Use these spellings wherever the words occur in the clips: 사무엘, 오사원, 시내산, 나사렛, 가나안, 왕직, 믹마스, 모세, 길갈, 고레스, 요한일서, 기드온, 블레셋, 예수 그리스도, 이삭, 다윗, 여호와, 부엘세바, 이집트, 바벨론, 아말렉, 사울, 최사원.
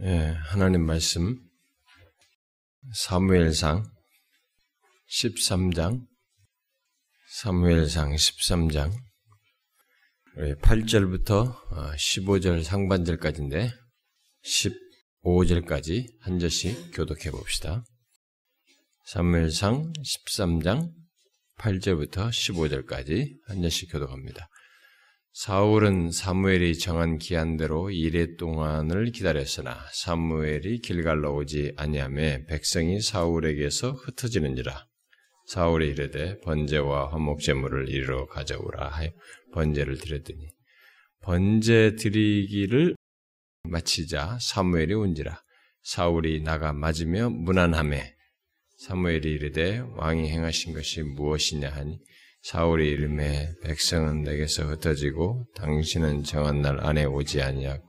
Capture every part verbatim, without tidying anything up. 예, 하나님 말씀 사무엘상 십삼 장 사무엘상 십삼 장 팔 절부터 십오 절 상반절까지인데 십오 절까지 한 절씩 교독해 봅시다. 사무엘상 십삼 장 팔 절부터 십오 절까지 한 절씩 교독합니다. 사울은 사무엘이 정한 기한대로 이레 동안을 기다렸으나 사무엘이 길갈로 오지 아니하매 백성이 사울에게서 흩어지는지라. 사울이 이르되 번제와 화목제물을 이리로 가져오라 하여 번제를 드렸더니 번제 드리기를 마치자 사무엘이 온지라. 사울이 나가 맞으며 문안하매 사무엘이 이르되 왕이 행하신 것이 무엇이냐 하니 사울이 이르매 백성은 내게서 흩어지고 당신은 정한 날 안에 오지 아니하고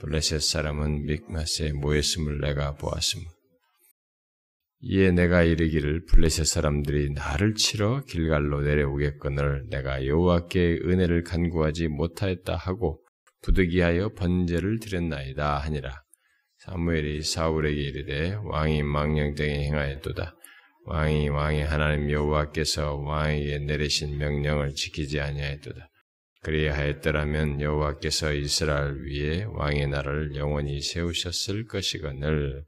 블레셋 사람은 믹마스에 모였음을 내가 보았으므 이에 내가 이르기를 블레셋 사람들이 나를 치러 길갈로 내려오겠거늘 내가 여호와께 은혜를 간구하지 못하였다 하고 부득이하여 번제를 드렸나이다 하니라. 사무엘이 사울에게 이르되 왕이 망령되게 행하였도다. 왕이 왕의 하나님 여호와께서 왕에게 내리신 명령을 지키지 아니하였도다. 그리하였더라면 여호와께서 이스라엘 위에 왕의 나라를 영원히 세우셨을 것이거늘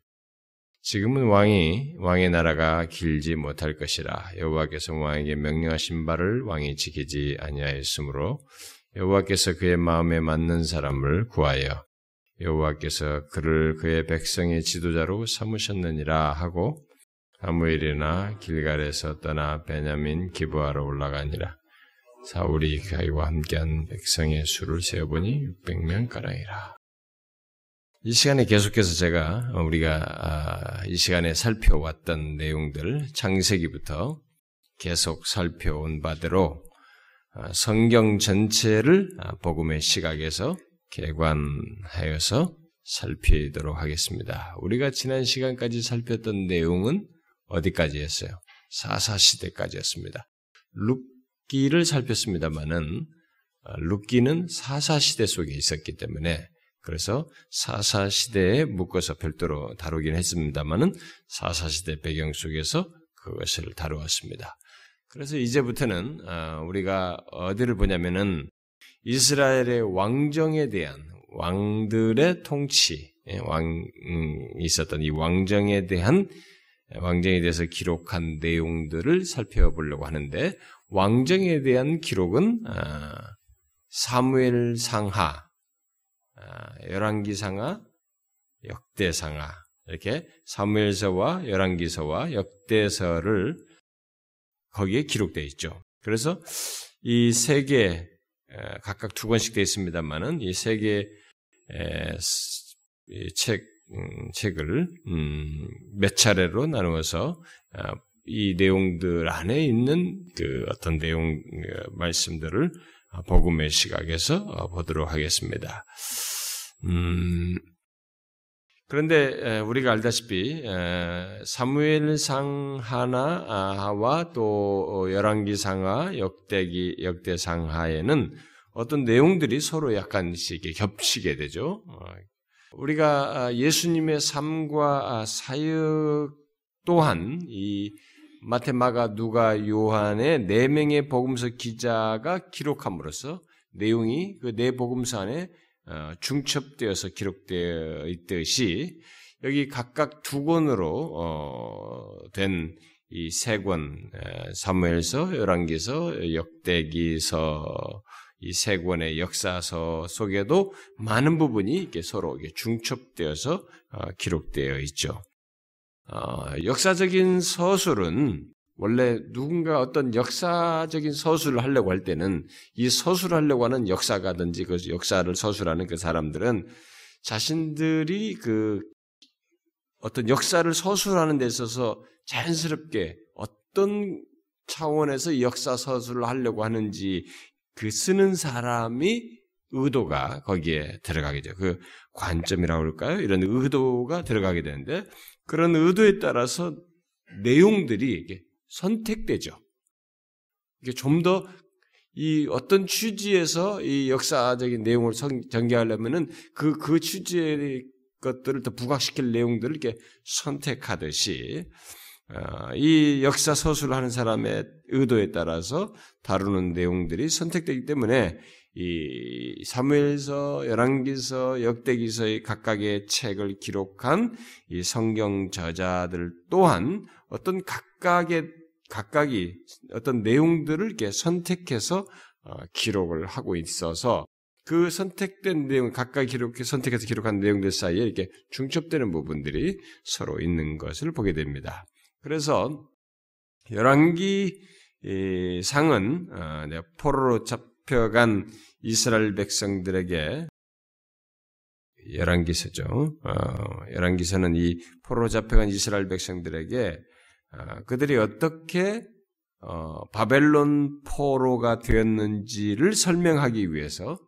지금은 왕이 왕의 나라가 길지 못할 것이라. 여호와께서 왕에게 명령하신 바를 왕이 지키지 아니하였으므로 여호와께서 그의 마음에 맞는 사람을 구하여 여호와께서 그를 그의 백성의 지도자로 삼으셨느니라 하고 사무엘이나 길갈에서 떠나 베냐민 기브아로 올라가니라. 사울이 그와 함께한 백성의 수를 세어보니 육백 명 가량이라. 이 시간에 계속해서 제가 우리가 이 시간에 살펴왔던 내용들 창세기부터 계속 살펴온 바대로 성경 전체를 복음의 시각에서 개관하여서 살피도록 하겠습니다. 우리가 지난 시간까지 살폈던 내용은 어디까지였어요? 사사시대까지였습니다. 룻기를 살폈습니다마는 룻기는 사사시대 속에 있었기 때문에 그래서 사사시대에 묶어서 별도로 다루긴 했습니다마는 사사시대 배경 속에서 그것을 다루었습니다. 그래서 이제부터는 우리가 어디를 보냐면은 이스라엘의 왕정에 대한 왕들의 통치, 왕 있었던 이 왕정에 대한 왕정에 대해서 기록한 내용들을 살펴보려고 하는데 왕정에 대한 기록은 사무엘 상하, 열왕기 상하, 역대 상하 이렇게 사무엘서와 열왕기서와 역대서를 거기에 기록되어 있죠. 그래서 이 세 개 각각 두 권씩 되어 있습니다만은 이 세 개의 책 음, 책을 음, 몇 차례로 나누어서 아, 이 내용들 안에 있는 그 어떤 내용 말씀들을 아, 복음의 시각에서 아, 보도록 하겠습니다. 음, 그런데 에, 우리가 알다시피 에, 사무엘상하와 또 열왕기상하, 역대기 역대상하에는 어떤 내용들이 서로 약간씩 겹치게 되죠. 우리가 예수님의 삶과 사역 또한 이 마태, 마가, 누가, 요한의 네 명의 복음서 기자가 기록함으로써 내용이 그 네 복음서 안에 중첩되어서 기록되어 있듯이 여기 각각 두 권으로 된 이 세 권 사무엘서, 열왕기서, 역대기서 이 세 권의 역사서 속에도 많은 부분이 이렇게 서로 중첩되어서 기록되어 있죠. 역사적인 서술은 원래 누군가 어떤 역사적인 서술을 하려고 할 때는 이 서술을 하려고 하는 역사가든지 그 역사를 서술하는 그 사람들은 자신들이 그 어떤 역사를 서술하는 데 있어서 자연스럽게 어떤 차원에서 역사 서술을 하려고 하는지 그 쓰는 사람이 의도가 거기에 들어가게 돼요. 그 관점이라고 할까요? 이런 의도가 들어가게 되는데 그런 의도에 따라서 내용들이 이게 선택되죠. 이게 좀 더 이 어떤 취지에서 이 역사적인 내용을 전개하려면은 그 그 취지에 것들을 더 부각시킬 내용들을 이렇게 선택하듯이 이 역사 서술을 하는 사람의 의도에 따라서 다루는 내용들이 선택되기 때문에 이 사무엘서, 열왕기서, 역대기서의 각각의 책을 기록한 이 성경 저자들 또한 어떤 각각의 각각이 어떤 내용들을 이렇게 선택해서 기록을 하고 있어서 그 선택된 내용, 각각 기록해 선택해서 기록한 내용들 사이에 이렇게 중첩되는 부분들이 서로 있는 것을 보게 됩니다. 그래서 열왕기 상은 포로로 잡혀간 이스라엘 백성들에게 열왕기서죠. 열왕기서는 이 포로로 잡혀간 이스라엘 백성들에게 그들이 어떻게 바벨론 포로가 되었는지를 설명하기 위해서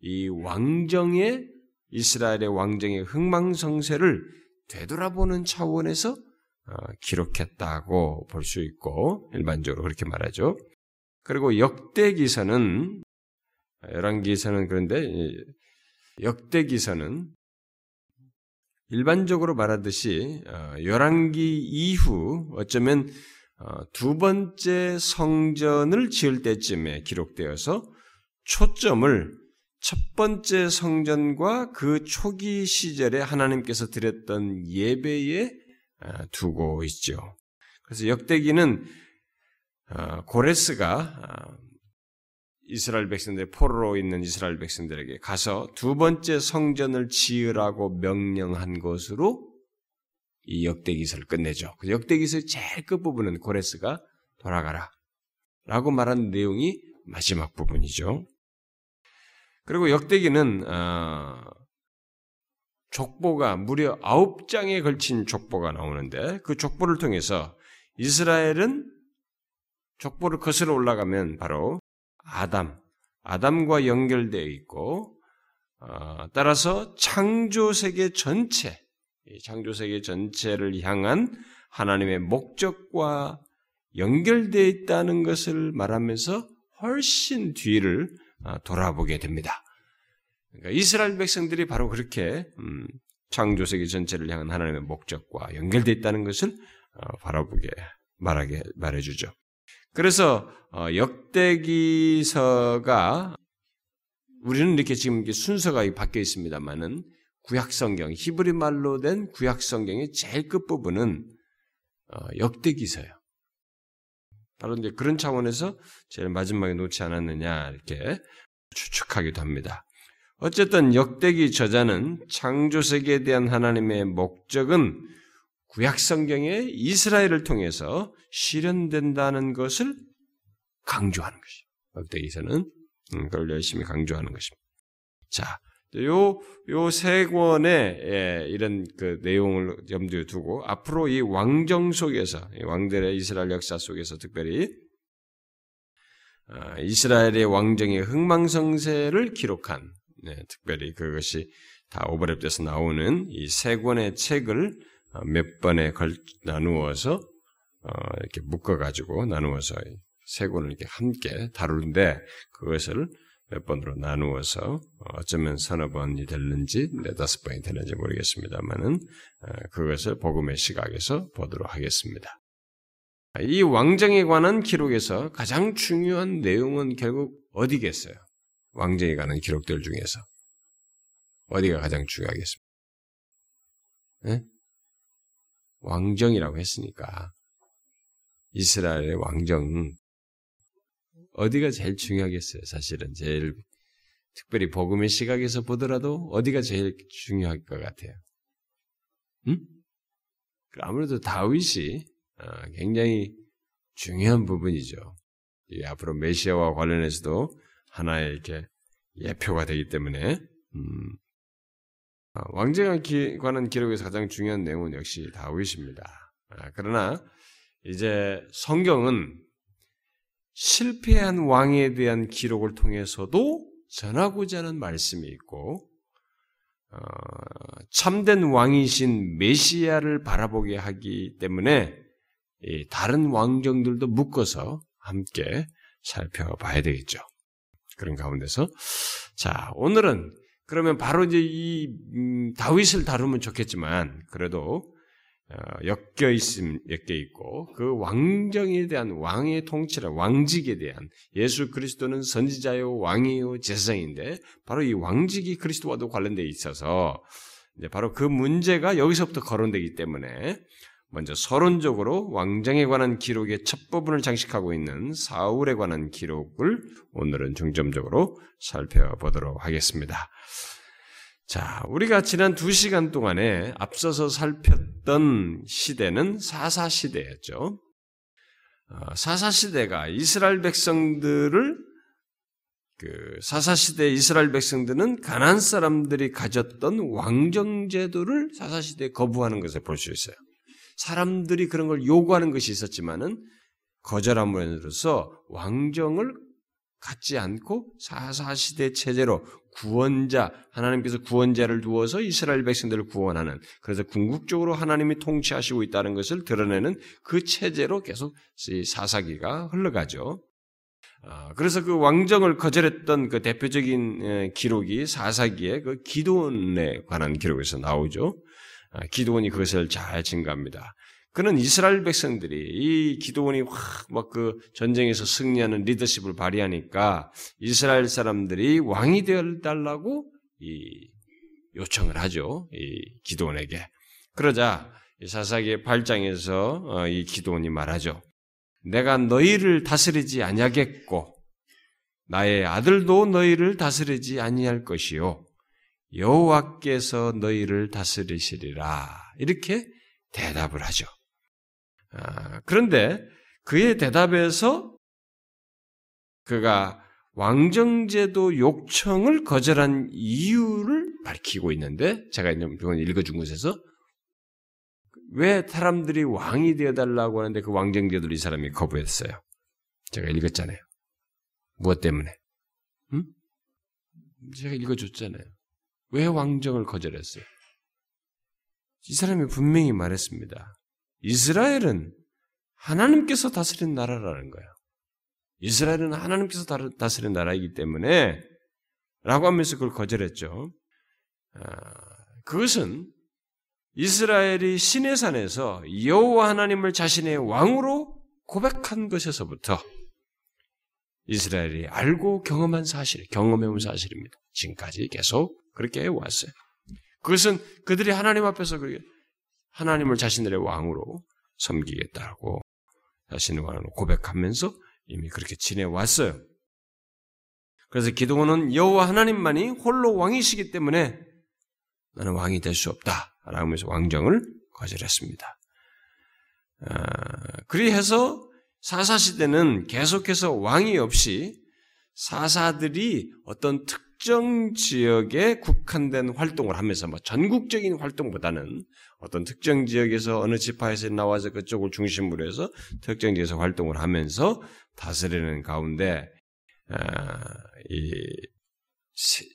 이 왕정의 이스라엘의 왕정의 흥망성쇠를 되돌아보는 차원에서 기록했다고 볼 수 있고 일반적으로 그렇게 말하죠. 그리고 역대기서는 열왕기서는 그런데 역대기서는 일반적으로 말하듯이 열왕기 이후 어쩌면 두 번째 성전을 지을 때쯤에 기록되어서 초점을 첫 번째 성전과 그 초기 시절에 하나님께서 드렸던 예배에 두고 있죠. 그래서 역대기는 고레스가 이스라엘 백성들의 포로로 있는 이스라엘 백성들에게 가서 두 번째 성전을 지으라고 명령한 것으로 이 역대기서를 끝내죠. 그 역대기서의 제일 끝부분은 고레스가 돌아가라 라고 말한 내용이 마지막 부분이죠. 그리고 역대기는 어, 족보가 무려 아홉 장에 걸친 족보가 나오는데 그 족보를 통해서 이스라엘은 족보를 거슬러 올라가면 바로 아담, 아담과 연결되어 있고 어, 따라서 창조세계 전체, 이 창조세계 전체를 향한 하나님의 목적과 연결되어 있다는 것을 말하면서 훨씬 뒤를 돌아보게 됩니다. 그러니까 이스라엘 백성들이 바로 그렇게 창조세계 전체를 향한 하나님의 목적과 연결되어 있다는 것을 바라보게 말하게 말해주죠. 그래서 역대기서가 우리는 이렇게 지금 순서가 바뀌어 있습니다만은 구약성경 히브리 말로 된 구약성경의 제일 끝 부분은 역대기서예요. 바로 이제 그런 차원에서 제일 마지막에 놓지 않았느냐 이렇게 추측하기도 합니다. 어쨌든 역대기 저자는 창조세계에 대한 하나님의 목적은 구약성경에 이스라엘을 통해서 실현된다는 것을 강조하는 것입니다. 역대기서는 그걸 열심히 강조하는 것입니다. 자, 요, 요 세 권의 예, 이런 그 내용을 염두에 두고 앞으로 이 왕정 속에서 이 왕들의 이스라엘 역사 속에서 특별히 아, 이스라엘의 왕정의 흥망성쇠를 기록한 네, 특별히 그것이 다 오버랩돼서 나오는 이 세 권의 책을 몇 번에 걸, 나누어서 어, 이렇게 묶어가지고 나누어서 세 권을 이렇게 함께 다루는데 그것을 몇 번으로 나누어서 어쩌면 서너 번이 되는지 네다섯 번이 되는지 모르겠습니다만은 그것을 복음의 시각에서 보도록 하겠습니다. 이 왕정에 관한 기록에서 가장 중요한 내용은 결국 어디겠어요? 왕정에 관한 기록들 중에서 어디가 가장 중요하겠습니까? 네? 왕정이라고 했으니까 이스라엘의 왕정 어디가 제일 중요하겠어요? 사실은 제일 특별히 복음의 시각에서 보더라도 어디가 제일 중요할 것 같아요? 음? 아무래도 다윗이 굉장히 중요한 부분이죠. 이 앞으로 메시아와 관련해서도 하나의 이렇게 예표가 되기 때문에 음. 왕정에 관한 기록에서 가장 중요한 내용은 역시 다윗입니다. 그러나 이제 성경은 실패한 왕에 대한 기록을 통해서도 전하고자 하는 말씀이 있고 어, 참된 왕이신 메시아를 바라보게 하기 때문에 이 다른 왕정들도 묶어서 함께 살펴봐야 되겠죠. 그런 가운데서 자 오늘은 그러면 바로 이제 이 음, 다윗을 다루면 좋겠지만 그래도 어, 엮여 있음 엮여 있고 그 왕정에 대한 왕의 통치라 왕직에 대한 예수 그리스도는 선지자요 왕이요 제사장인데 바로 이 왕직이 그리스도와도 관련돼 있어서 이제 바로 그 문제가 여기서부터 거론되기 때문에 먼저 서론적으로 왕정에 관한 기록의 첫 부분을 장식하고 있는 사울에 관한 기록을 오늘은 중점적으로 살펴보도록 하겠습니다. 자, 우리가 지난 두 시간 동안에 앞서서 살폈던 시대는 사사 시대였죠. 사사 시대가 이스라엘 백성들을 그 사사 시대 이스라엘 백성들은 가나안 사람들이 가졌던 왕정 제도를 사사 시대에 거부하는 것을 볼 수 있어요. 사람들이 그런 걸 요구하는 것이 있었지만은 거절함으로써 왕정을 갖지 않고 사사시대 체제로 구원자, 하나님께서 구원자를 두어서 이스라엘 백성들을 구원하는, 그래서 궁극적으로 하나님이 통치하시고 있다는 것을 드러내는 그 체제로 계속 사사기가 흘러가죠. 그래서 그 왕정을 거절했던 그 대표적인 기록이 사사기의 그 기드온에 관한 기록에서 나오죠. 기드온이 그것을 잘 증가합니다. 그는 이스라엘 백성들이 이 기드온이 확 막 그 전쟁에서 승리하는 리더십을 발휘하니까 이스라엘 사람들이 왕이 되어달라고 이 요청을 하죠. 이 기드온에게. 그러자 사사기 팔 장에서 이 기드온이 말하죠. 내가 너희를 다스리지 아니하겠고 나의 아들도 너희를 다스리지 아니할 것이요. 여호와께서 너희를 다스리시리라 이렇게 대답을 하죠. 아, 그런데 그의 대답에서 그가 왕정제도 요청을 거절한 이유를 밝히고 있는데 제가 이건 읽어준 곳에서 왜 사람들이 왕이 되어달라고 하는데 그 왕정제도를 이 사람이 거부했어요. 제가 읽었잖아요. 무엇 때문에? 응? 제가 읽어줬잖아요. 왜 왕정을 거절했어요? 이 사람이 분명히 말했습니다. 이스라엘은 하나님께서 다스린 나라라는 거예요. 이스라엘은 하나님께서 다스린 나라이기 때문에 라고 하면서 그걸 거절했죠. 아, 그것은 이스라엘이 시내산에서 여호와 하나님을 자신의 왕으로 고백한 것에서부터 이스라엘이 알고 경험한 사실, 경험해온 사실입니다. 지금까지 계속 그렇게 해왔어요. 그것은 그들이 하나님 앞에서 하나님을 자신들의 왕으로 섬기겠다고 자신의 왕으로 고백하면서 이미 그렇게 지내왔어요. 그래서 기드온은 여호와 하나님만이 홀로 왕이시기 때문에 나는 왕이 될 수 없다라고 하면서 왕정을 거절했습니다. 아, 그리해서 사사시대는 계속해서 왕이 없이 사사들이 어떤 특 특정 지역에 국한된 활동을 하면서 뭐 전국적인 활동보다는 어떤 특정 지역에서 어느 지파에서 나와서 그쪽을 중심으로 해서 특정 지역에서 활동을 하면서 다스리는 가운데 아, 이,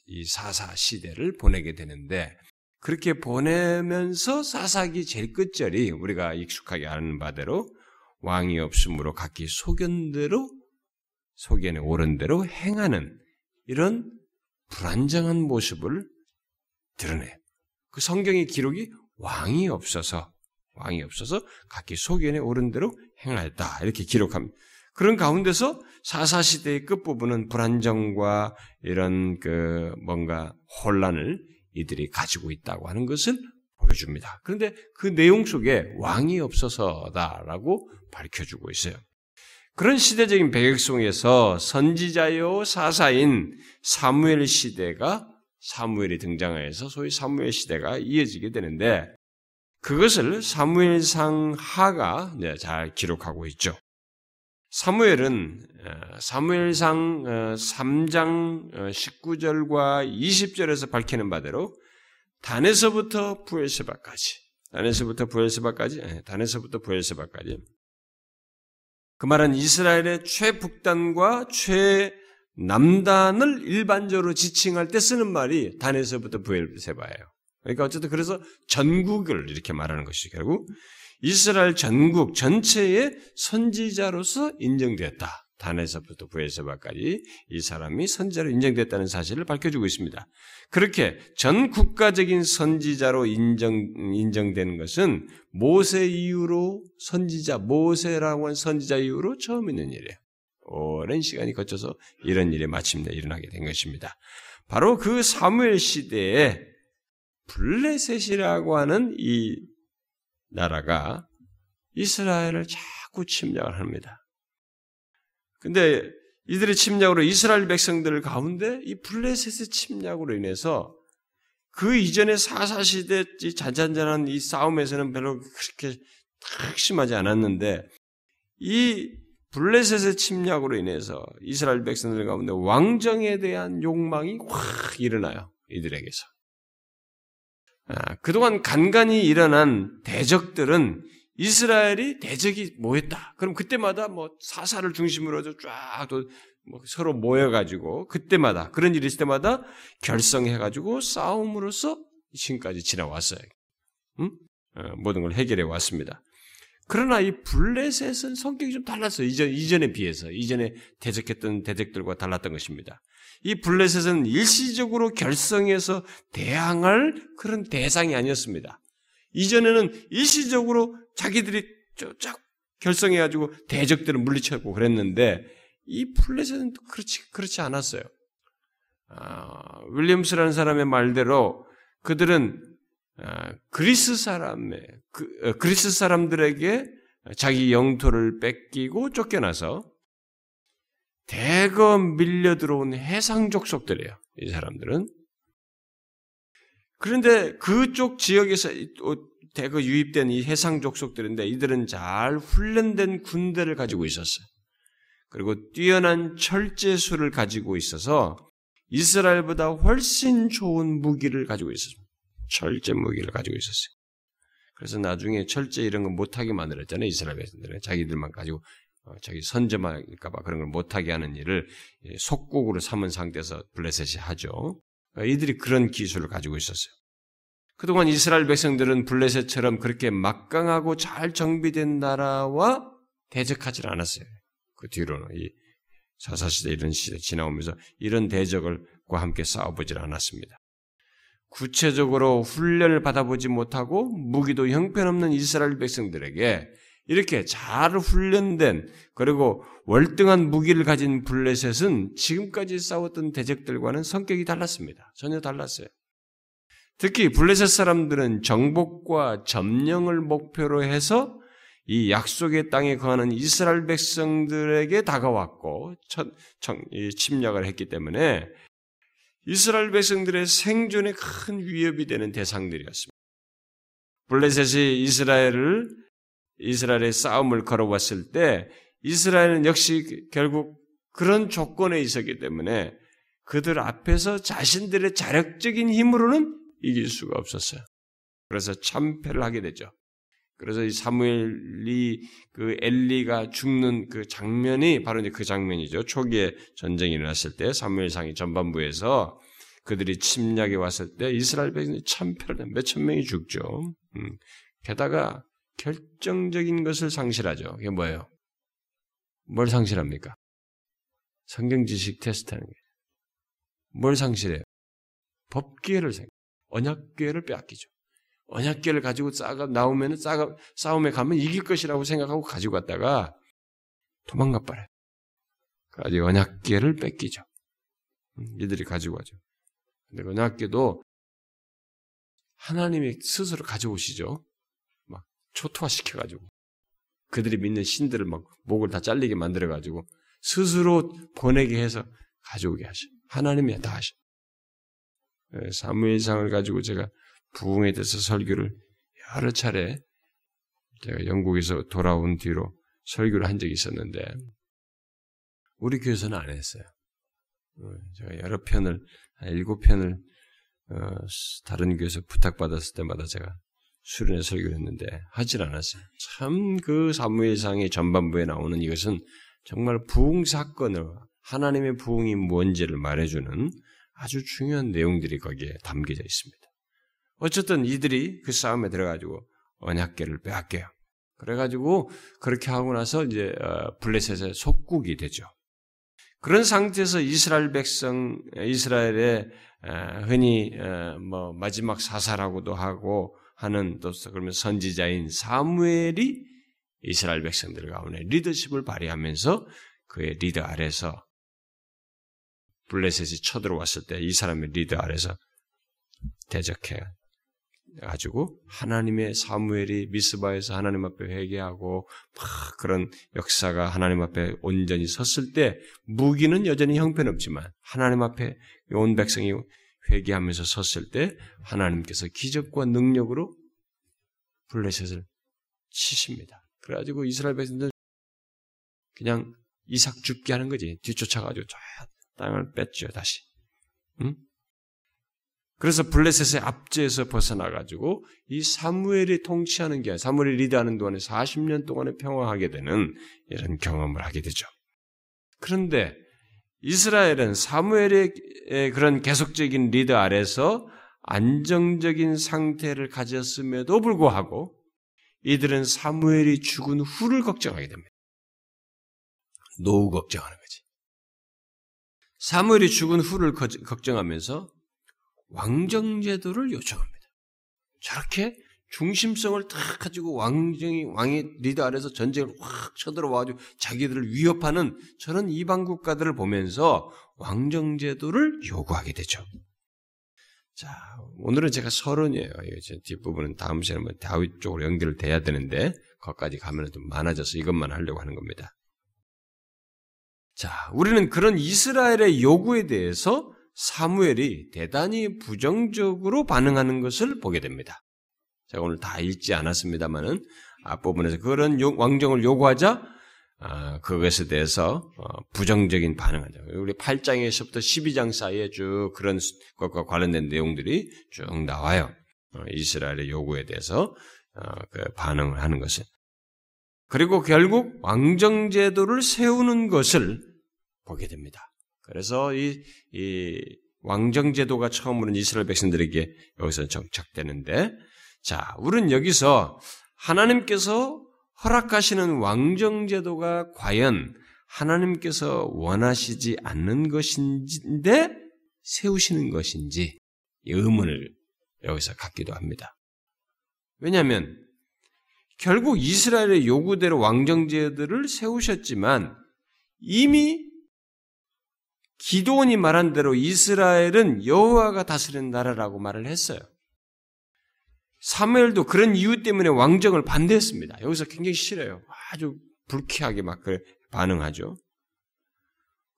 이 사사 시대를 보내게 되는데 그렇게 보내면서 사사기 제일 끝절이 우리가 익숙하게 아는 바대로 왕이 없음으로 각기 소견대로 소견에 오른 대로 행하는 이런 불안정한 모습을 드러내. 그 성경의 기록이 왕이 없어서 왕이 없어서 각기 소견에 오른 대로 행하였다 이렇게 기록합니다. 그런 가운데서 사사 시대의 끝 부분은 불안정과 이런 그 뭔가 혼란을 이들이 가지고 있다고 하는 것을 보여줍니다. 그런데 그 내용 속에 왕이 없어서다라고 밝혀주고 있어요. 그런 시대적인 배경 속에서 선지자요 사사인 사무엘 시대가 사무엘이 등장해서 소위 사무엘 시대가 이어지게 되는데 그것을 사무엘상 하가 잘 기록하고 있죠. 사무엘은 사무엘상 삼 장 십구 절과 이십 절에서 밝히는 바대로 단에서부터 부엘세바까지 단에서부터 부엘세바까지 단에서부터 부엘세바까지 그 말은 이스라엘의 최북단과 최남단을 일반적으로 지칭할 때 쓰는 말이 단에서부터 부엘세바예요. 그러니까 어쨌든 그래서 전국을 이렇게 말하는 것이 결국 이스라엘 전국 전체의 선지자로서 인정되었다. 단에서부터 부에서바까지 이 사람이 선지자로 인정됐다는 사실을 밝혀주고 있습니다. 그렇게 전 국가적인 선지자로 인정, 인정되는 것은 모세 이후로 선지자, 모세라고 한 선지자 이후로 처음 있는 일이에요. 오랜 시간이 거쳐서 이런 일이 마침내 일어나게 된 것입니다. 바로 그 사무엘 시대에 블레셋이라고 하는 이 나라가 이스라엘을 자꾸 침략을 합니다. 근데 이들의 침략으로 이스라엘 백성들 가운데 이 블레셋의 침략으로 인해서 그 이전의 사사시대 잔잔잔한 이 싸움에서는 별로 그렇게 심하지 않았는데 이 블레셋의 침략으로 인해서 이스라엘 백성들 가운데 왕정에 대한 욕망이 확 일어나요. 이들에게서. 아, 그동안 간간히 일어난 대적들은 이스라엘이 대적이 모였다. 그럼 그때마다 뭐 사사를 중심으로 해서 쫙 또 뭐 서로 모여가지고 그때마다 그런 일이 있을 때마다 결성해가지고 싸움으로써 지금까지 지나왔어요. 응? 어, 모든 걸 해결해 왔습니다. 그러나 이 블레셋은 성격이 좀 달랐어요. 이전, 이전에 비해서. 이전에 대적했던 대적들과 달랐던 것입니다. 이 블레셋은 일시적으로 결성해서 대항할 그런 대상이 아니었습니다. 이전에는 일시적으로 자기들이 쫙 결성해가지고 대적들을 물리쳤고 그랬는데 이 블레셋은 그렇지, 그렇지 않았어요. 아, 윌리엄스라는 사람의 말대로 그들은 아, 그리스 사람의, 그, 그리스 사람들에게 자기 영토를 뺏기고 쫓겨나서 대거 밀려 들어온 해상족 속들이에요. 이 사람들은. 그런데 그쪽 지역에서 대거 유입된 이 해상족 속들인데 이들은 잘 훈련된 군대를 가지고 있었어요. 그리고 뛰어난 철제수를 가지고 있어서 이스라엘보다 훨씬 좋은 무기를 가지고 있었습니다. 철제 무기를 가지고 있었어요. 그래서 나중에 철제 이런 거 못하게 만들었잖아요. 이스라엘 백성들은 자기들만 가지고 자기 선점할까봐 그런 걸 못하게 하는 일을 속국으로 삼은 상태에서 블레셋이 하죠. 그러니까 이들이 그런 기술을 가지고 있었어요. 그동안 이스라엘 백성들은 블레셋처럼 그렇게 막강하고 잘 정비된 나라와 대적하지 않았어요. 그 뒤로는 이 사사시대 이런 시대 지나오면서 이런 대적과 함께 싸워보질 않았습니다. 구체적으로 훈련을 받아보지 못하고 무기도 형편없는 이스라엘 백성들에게 이렇게 잘 훈련된 그리고 월등한 무기를 가진 블레셋은 지금까지 싸웠던 대적들과는 성격이 달랐습니다. 전혀 달랐어요. 특히 블레셋 사람들은 정복과 점령을 목표로 해서 이 약속의 땅에 거하는 이스라엘 백성들에게 다가왔고 침략을 했기 때문에 이스라엘 백성들의 생존에 큰 위협이 되는 대상들이었습니다. 블레셋이 이스라엘을, 이스라엘의 싸움을 걸어왔을 때 이스라엘은 역시 결국 그런 조건에 있었기 때문에 그들 앞에서 자신들의 자력적인 힘으로는 이길 수가 없었어요. 그래서 참패를 하게 되죠. 그래서 이 사무엘이 그 엘리가 죽는 그 장면이 바로 이제 그 장면이죠. 초기에 전쟁이 일어났을 때 사무엘상이 전반부에서 그들이 침략에 왔을 때 이스라엘 백성이 참패를 몇천 명이 죽죠. 음. 게다가 결정적인 것을 상실하죠. 이게 뭐예요? 뭘 상실합니까? 성경 지식 테스트하는 거예요. 뭘 상실해요? 법궤를 상실, 언약궤를 빼앗기죠. 언약궤를 가지고 싸가 나오면은 싸가 싸움에 가면 이길 것이라고 생각하고 가지고 갔다가 도망가 버려요. 아직 언약궤를 뺏기죠. 이들이 가지고 가죠. 근데 언약궤도 하나님이 스스로 가져오시죠. 막 초토화 시켜가지고 그들이 믿는 신들을 막 목을 다 잘리게 만들어가지고 스스로 보내게 해서 가져오게 하셔. 하나님이 다 하셔. 사무엘상을 가지고 제가 부흥에 대해서 설교를 여러 차례 제가 영국에서 돌아온 뒤로 설교를 한 적이 있었는데 우리 교회에서는 안 했어요. 제가 여러 편을 한 일곱 편을 다른 교회에서 부탁받았을 때마다 제가 수련회 설교를 했는데 하질 않았어요. 참 그 사무엘상의 전반부에 나오는 이것은 정말 부흥 사건을 하나님의 부흥이 뭔지를 말해주는 아주 중요한 내용들이 거기에 담겨져 있습니다. 어쨌든 이들이 그 싸움에 들어가지고 언약궤를 빼앗겨요. 그래가지고 그렇게 하고 나서 이제 블레셋의 속국이 되죠. 그런 상태에서 이스라엘 백성, 이스라엘의 흔히 뭐 마지막 사사라고도 하고 하는 또 그러면 선지자인 사무엘이 이스라엘 백성들 가운데 리더십을 발휘하면서 그의 리더 아래서 블레셋이 쳐들어왔을 때 이 사람의 리더 아래서 대적해 가지고 하나님의 사무엘이 미스바에서 하나님 앞에 회개하고 막 그런 역사가 하나님 앞에 온전히 섰을 때 무기는 여전히 형편없지만 하나님 앞에 온 백성이 회개하면서 섰을 때 하나님께서 기적과 능력으로 블레셋을 치십니다. 그래가지고 이스라엘 백성들 그냥 이삭 죽게 하는 거지. 뒤쫓아가지고 저 땅을 뺏죠 다시. 응? 그래서 블레셋의 압제에서 벗어나가지고 이 사무엘이 통치하는 게 아니라 사무엘이 리드하는 동안에 사십 년 동안에 평화하게 되는 이런 경험을 하게 되죠. 그런데 이스라엘은 사무엘의 그런 계속적인 리더 아래서 안정적인 상태를 가졌음에도 불구하고 이들은 사무엘이 죽은 후를 걱정하게 됩니다. 노후 걱정하는 거지. 사무엘이 죽은 후를 걱정하면서 왕정제도를 요청합니다. 저렇게 중심성을 딱 가지고 왕정이, 왕의 리더 아래서 전쟁을 확 쳐들어와가지고 자기들을 위협하는 저런 이방 국가들을 보면서 왕정제도를 요구하게 되죠. 자, 오늘은 제가 서론이에요. 뒷부분은 다음 시간에 다윗 쪽으로 연결돼야 되는데, 거기까지 가면 좀 많아져서 이것만 하려고 하는 겁니다. 자, 우리는 그런 이스라엘의 요구에 대해서 사무엘이 대단히 부정적으로 반응하는 것을 보게 됩니다. 제가 오늘 다 읽지 않았습니다만은 앞부분에서 그런 요, 왕정을 요구하자 아, 그것에 대해서 어, 부정적인 반응하죠. 우리 팔 장에서부터 십이 장 사이에 쭉 그런 것과 관련된 내용들이 쭉 나와요. 어, 이스라엘의 요구에 대해서 어, 그 반응을 하는 것은. 그리고 결국 왕정제도를 세우는 것을 보게 됩니다. 그래서 이, 이 왕정제도가 처음으로는 이스라엘 백성들에게 여기서 정착되는데, 자, 우리는 여기서 하나님께서 허락하시는 왕정제도가 과연 하나님께서 원하시지 않는 것인데 세우시는 것인지 의문을 여기서 갖기도 합니다. 왜냐하면 결국 이스라엘의 요구대로 왕정제도를 세우셨지만 이미 기도원이 말한 대로 이스라엘은 여호와가 다스리는 나라라고 말을 했어요. 사무엘도 그런 이유 때문에 왕정을 반대했습니다. 여기서 굉장히 싫어요. 아주 불쾌하게 막 반응하죠.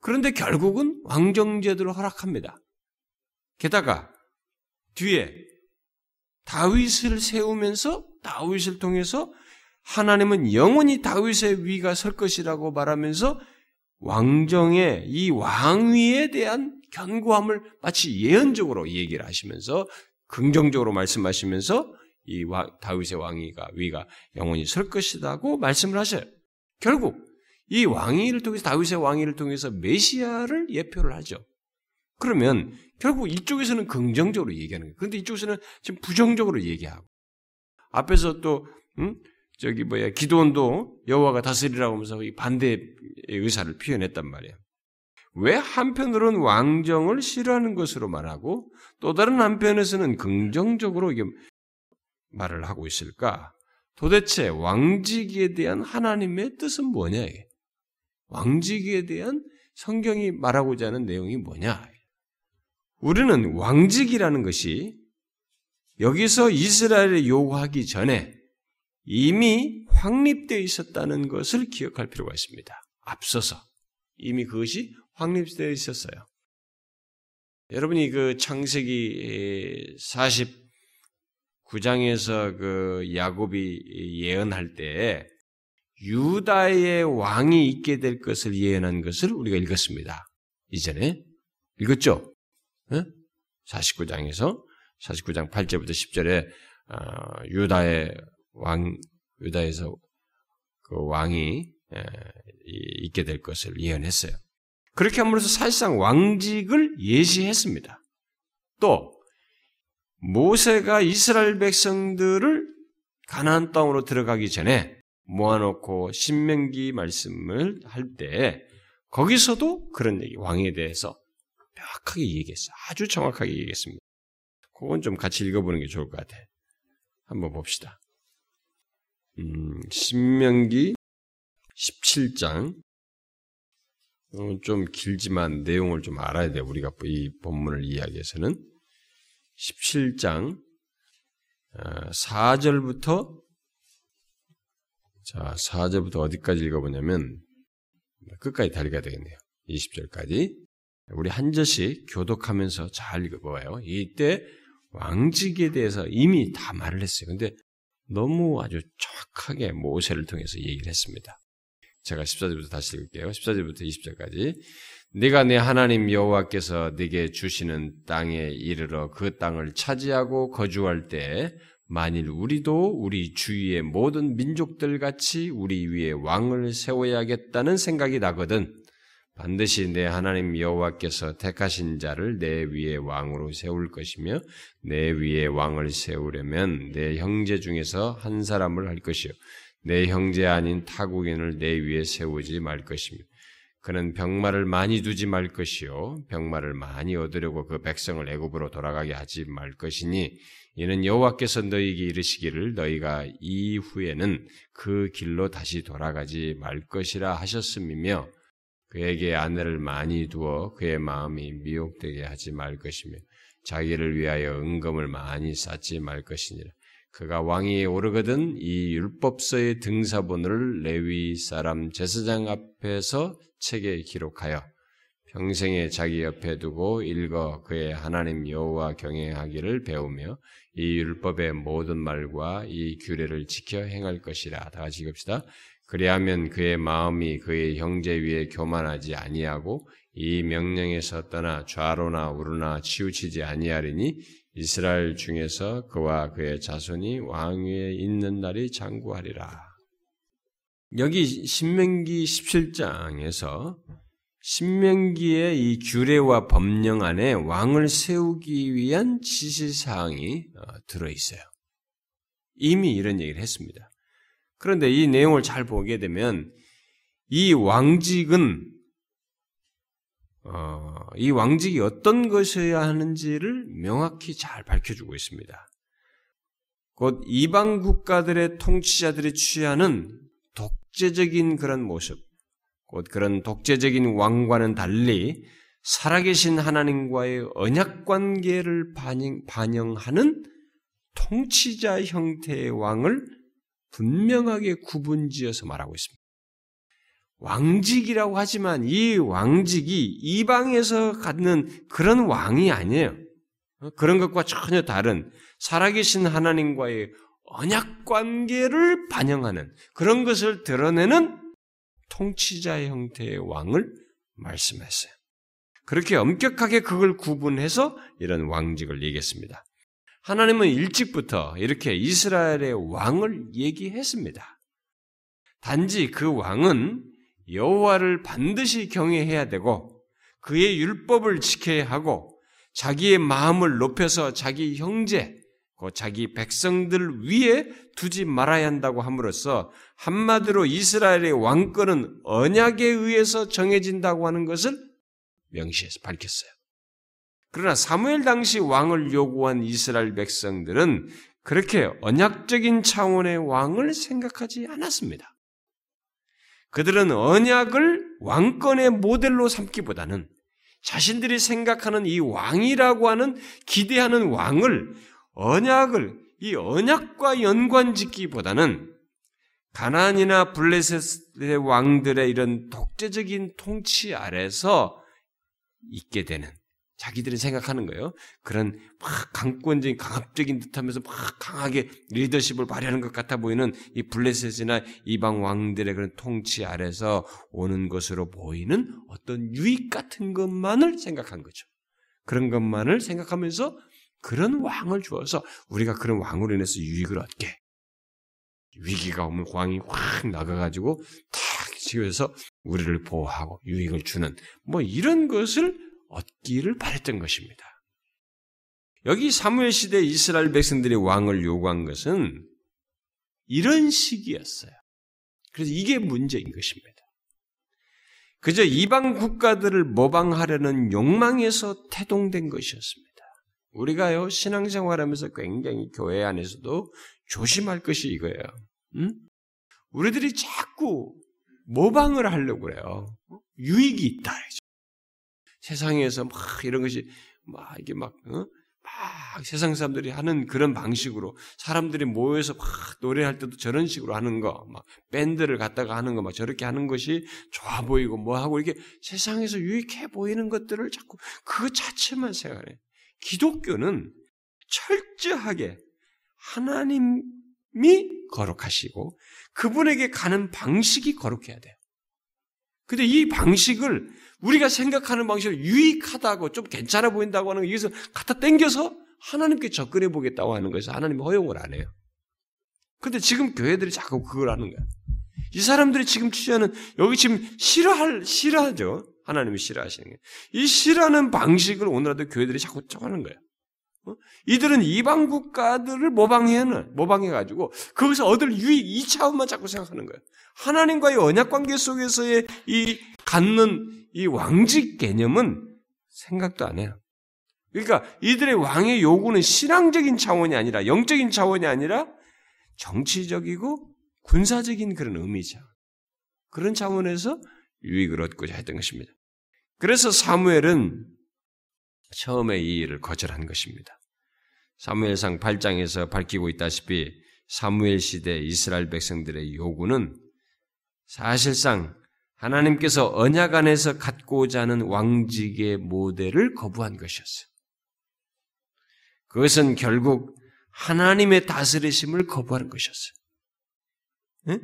그런데 결국은 왕정제도를 허락합니다. 게다가 뒤에 다윗을 세우면서 다윗을 통해서 하나님은 영원히 다윗의 위가 설 것이라고 말하면서 왕정의 이 왕위에 대한 견고함을 마치 예언적으로 얘기를 하시면서 긍정적으로 말씀하시면서 이 와, 다윗의 왕위가 위가 영원히 설 것이라고 말씀을 하셔요. 결국 이 왕위를 통해서 다윗의 왕위를 통해서 메시아를 예표를 하죠. 그러면 결국 이쪽에서는 긍정적으로 얘기하는 거예요. 그런데 이쪽에서는 지금 부정적으로 얘기하고 앞에서 또 음? 저기 뭐야 기도원도 여호와가 다스리라고 하면서 이 반대의 의사를 표현했단 말이에요. 왜 한편으로는 왕정을 싫어하는 것으로 말하고 또 다른 한편에서는 긍정적으로 이게 말을 하고 있을까? 도대체 왕직에 대한 하나님의 뜻은 뭐냐? 이게. 왕직에 대한 성경이 말하고자 하는 내용이 뭐냐? 우리는 왕직이라는 것이 여기서 이스라엘에 요구하기 전에 이미 확립되어 있었다는 것을 기억할 필요가 있습니다. 앞서서 이미 그것이 확립되어 있었어요. 여러분이 그 창세기 사십구 장에서 그 야곱이 예언할 때 유다의 왕이 있게 될 것을 예언한 것을 우리가 읽었습니다. 이전에 읽었죠? 사십구 장에서 사십구 장 팔 절부터 십 절에 유다의 왕, 유다에서 그 왕이 있게 될 것을 예언했어요. 그렇게 함으로써 사실상 왕직을 예시했습니다. 또 모세가 이스라엘 백성들을 가나안 땅으로 들어가기 전에 모아놓고 신명기 말씀을 할 때 거기서도 그런 얘기, 왕에 대해서 명확하게 얘기했어요. 아주 정확하게 얘기했습니다. 그건 좀 같이 읽어보는 게 좋을 것 같아. 한번 봅시다. 음, 신명기 십칠 장. 좀 길지만 내용을 좀 알아야 돼. 우리가 이 본문을 이해하기 위해서는 십칠 장 사 절부터 자 사 절부터 어디까지 읽어보냐면 끝까지 달려가야 되겠네요. 이십 절까지 우리 한 절씩 교독하면서 잘 읽어봐요. 이때 왕직에 대해서 이미 다 말을 했어요. 근데 너무 아주 정확하게 모세를 통해서 얘기를 했습니다. 제가 십사 절부터 다시 읽을게요. 십사 절부터 이십 절까지. 네가 내 하나님 여호와께서 네게 주시는 땅에 이르러 그 땅을 차지하고 거주할 때 만일 우리도 우리 주위의 모든 민족들 같이 우리 위에 왕을 세워야겠다는 생각이 나거든 반드시 내 하나님 여호와께서 택하신 자를 내 위에 왕으로 세울 것이며 내 위에 왕을 세우려면 내 형제 중에서 한 사람을 할 것이요 내 형제 아닌 타국인을 내 위에 세우지 말 것이며 그는 병마를 많이 두지 말 것이요 병마를 많이 얻으려고 그 백성을 애굽으로 돌아가게 하지 말 것이니 이는 여호와께서 너희에게 이르시기를 너희가 이후에는 그 길로 다시 돌아가지 말 것이라 하셨음이며 그에게 아내를 많이 두어 그의 마음이 미혹되게 하지 말 것이며 자기를 위하여 은금을 많이 쌓지 말 것이니라. 그가 왕위에 오르거든 이 율법서의 등사본을 레위 사람 제사장 앞에서 책에 기록하여 평생에 자기 옆에 두고 읽어 그의 하나님 여호와 경외하기를 배우며 이 율법의 모든 말과 이 규례를 지켜 행할 것이라. 다 같이 읽읍시다. 그리하면 그의 마음이 그의 형제 위에 교만하지 아니하고 이 명령에서 떠나 좌로나 우로나 치우치지 아니하리니 이스라엘 중에서 그와 그의 자손이 왕위에 있는 날이 장구하리라. 여기 신명기 십칠 장에서 신명기의 이 규례와 법령 안에 왕을 세우기 위한 지시사항이 들어있어요. 이미 이런 얘기를 했습니다. 그런데 이 내용을 잘 보게 되면 이 왕직은 어, 이 왕직이 어떤 것이어야 하는지를 명확히 잘 밝혀주고 있습니다. 곧 이방 국가들의 통치자들이 취하는 독재적인 그런 모습, 곧 그런 독재적인 왕과는 달리 살아계신 하나님과의 언약 관계를 반영, 반영하는 통치자 형태의 왕을 분명하게 구분지어서 말하고 있습니다. 왕직이라고 하지만 이 왕직이 이방에서 갖는 그런 왕이 아니에요. 그런 것과 전혀 다른 살아계신 하나님과의 언약 관계를 반영하는 그런 것을 드러내는 통치자의 형태의 왕을 말씀했어요. 그렇게 엄격하게 그걸 구분해서 이런 왕직을 얘기했습니다. 하나님은 일찍부터 이렇게 이스라엘의 왕을 얘기했습니다. 단지 그 왕은 여호와를 반드시 경외해야 되고 그의 율법을 지켜야 하고 자기의 마음을 높여서 자기 형제, 자기 백성들 위에 두지 말아야 한다고 함으로써 한마디로 이스라엘의 왕권은 언약에 의해서 정해진다고 하는 것을 명시해서 밝혔어요. 그러나 사무엘 당시 왕을 요구한 이스라엘 백성들은 그렇게 언약적인 차원의 왕을 생각하지 않았습니다. 그들은 언약을 왕권의 모델로 삼기보다는 자신들이 생각하는 이 왕이라고 하는 기대하는 왕을 언약을 이 언약과 연관짓기보다는 가나안이나 블레셋의 왕들의 이런 독재적인 통치 아래서 있게 되는 자기들이 생각하는 거예요. 그런 막 강권적인 강압적인 듯하면서 막 강하게 리더십을 발휘하는 것 같아 보이는 이 블레셋이나 이방 왕들의 그런 통치 아래서 오는 것으로 보이는 어떤 유익 같은 것만을 생각한 거죠. 그런 것만을 생각하면서 그런 왕을 주어서 우리가 그런 왕으로 인해서 유익을 얻게 위기가 오면 왕이 확 나가가지고 탁 지어서 우리를 보호하고 유익을 주는 뭐 이런 것을 얻기를 바랬던 것입니다. 여기 사무엘 시대 이스라엘 백성들이 왕을 요구한 것은 이런 식이었어요. 그래서 이게 문제인 것입니다. 그저 이방 국가들을 모방하려는 욕망에서 태동된 것이었습니다. 우리가요 신앙생활하면서 굉장히 교회 안에서도 조심할 것이 이거예요. 응? 우리들이 자꾸 모방을 하려고 그래요. 유익이 있다. 세상에서 막 이런 것이 막 이게 막, 어? 막 세상 사람들이 하는 그런 방식으로 사람들이 모여서 막 노래할 때도 저런 식으로 하는 거, 막 밴드를 갖다가 하는 거, 막 저렇게 하는 것이 좋아 보이고 뭐 하고 이렇게 세상에서 유익해 보이는 것들을 자꾸 그거 자체만 생각해. 기독교는 철저하게 하나님이 거룩하시고 그분에게 가는 방식이 거룩해야 돼요. 근데 이 방식을 우리가 생각하는 방식으로 유익하다고 좀 괜찮아 보인다고 하는 여기서 갖다 당겨서 하나님께 접근해 보겠다고 하는 것에서 하나님이 허용을 안 해요. 근데 지금 교회들이 자꾸 그걸 하는 거야. 이 사람들이 지금 취하는 여기 지금 싫어할 싫어하죠. 하나님이 싫어하시는 거예요. 이 싫어하는 방식을 오늘날도 교회들이 자꾸 쫓아가는 거예요. 어? 이들은 이방 국가들을 모방해는 모방해가지고 거기서 얻을 유익 이 차원만 자꾸 생각하는 거예요. 하나님과의 언약 관계 속에서의 이 갖는 이 왕직 개념은 생각도 안 해요. 그러니까 이들의 왕의 요구는 신앙적인 차원이 아니라 영적인 차원이 아니라 정치적이고 군사적인 그런 의미죠. 그런 차원에서 유익을 얻고자 했던 것입니다. 그래서 사무엘은 처음에 이 일을 거절한 것입니다. 사무엘상 팔 장에서 밝히고 있다시피 사무엘 시대 이스라엘 백성들의 요구는 사실상 하나님께서 언약 안에서 갖고자 하는 왕직의 모델을 거부한 것이었어요. 그것은 결국 하나님의 다스리심을 거부하는 것이었어요. 네?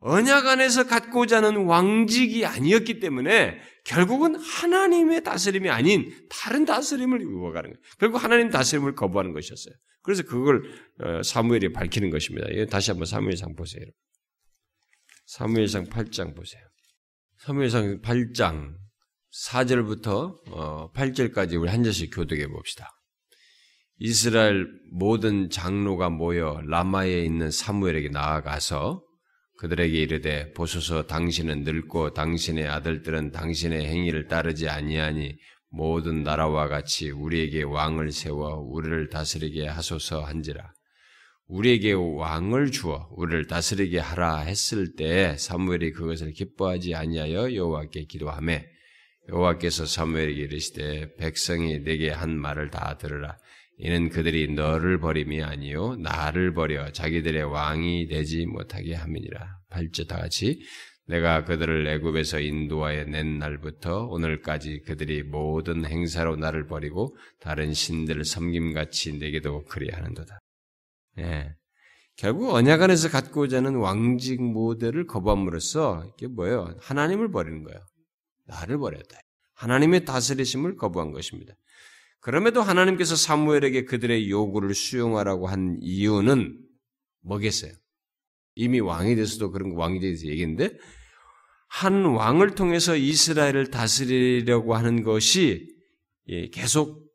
언약 안에서 갖고자 하는 왕직이 아니었기 때문에 결국은 하나님의 다스림이 아닌 다른 다스림을 요구하는 거예요. 결국 하나님 다스림을 거부하는 것이었어요. 그래서 그걸 사무엘이 밝히는 것입니다. 다시 한번 사무엘상 보세요. 사무엘상 팔 장 보세요. 사무엘상 팔 장 사 절부터 팔 절까지 우리 한 절씩 교독해 봅시다. 이스라엘 모든 장로가 모여 라마에 있는 사무엘에게 나아가서 그들에게 이르되 보소서 당신은 늙고 당신의 아들들은 당신의 행위를 따르지 아니하니 모든 나라와 같이 우리에게 왕을 세워 우리를 다스리게 하소서 한지라. 우리에게 왕을 주어 우리를 다스리게 하라 했을 때에 사무엘이 그것을 기뻐하지 아니하여 여호와께 기도하매 여호와께서 사무엘에게 이르시되 백성이 내게 한 말을 다 들으라. 이는 그들이 너를 버림이 아니요 나를 버려 자기들의 왕이 되지 못하게 함이니라. 팔 절 다 같이 내가 그들을 애굽에서 인도하여 낸 날부터 오늘까지 그들이 모든 행사로 나를 버리고 다른 신들을 섬김같이 내게도 그리하는도다. 예. 결국 언약 안에서 갖고자 하는 왕직 모델을 거부함으로써 이게 뭐예요? 하나님을 버리는 거예요. 나를 버렸다. 하나님의 다스리심을 거부한 것입니다. 그럼에도 하나님께서 사무엘에게 그들의 요구를 수용하라고 한 이유는 뭐겠어요? 이미 왕이 돼서도 그런 왕이 돼서 얘기인데 한 왕을 통해서 이스라엘을 다스리려고 하는 것이 계속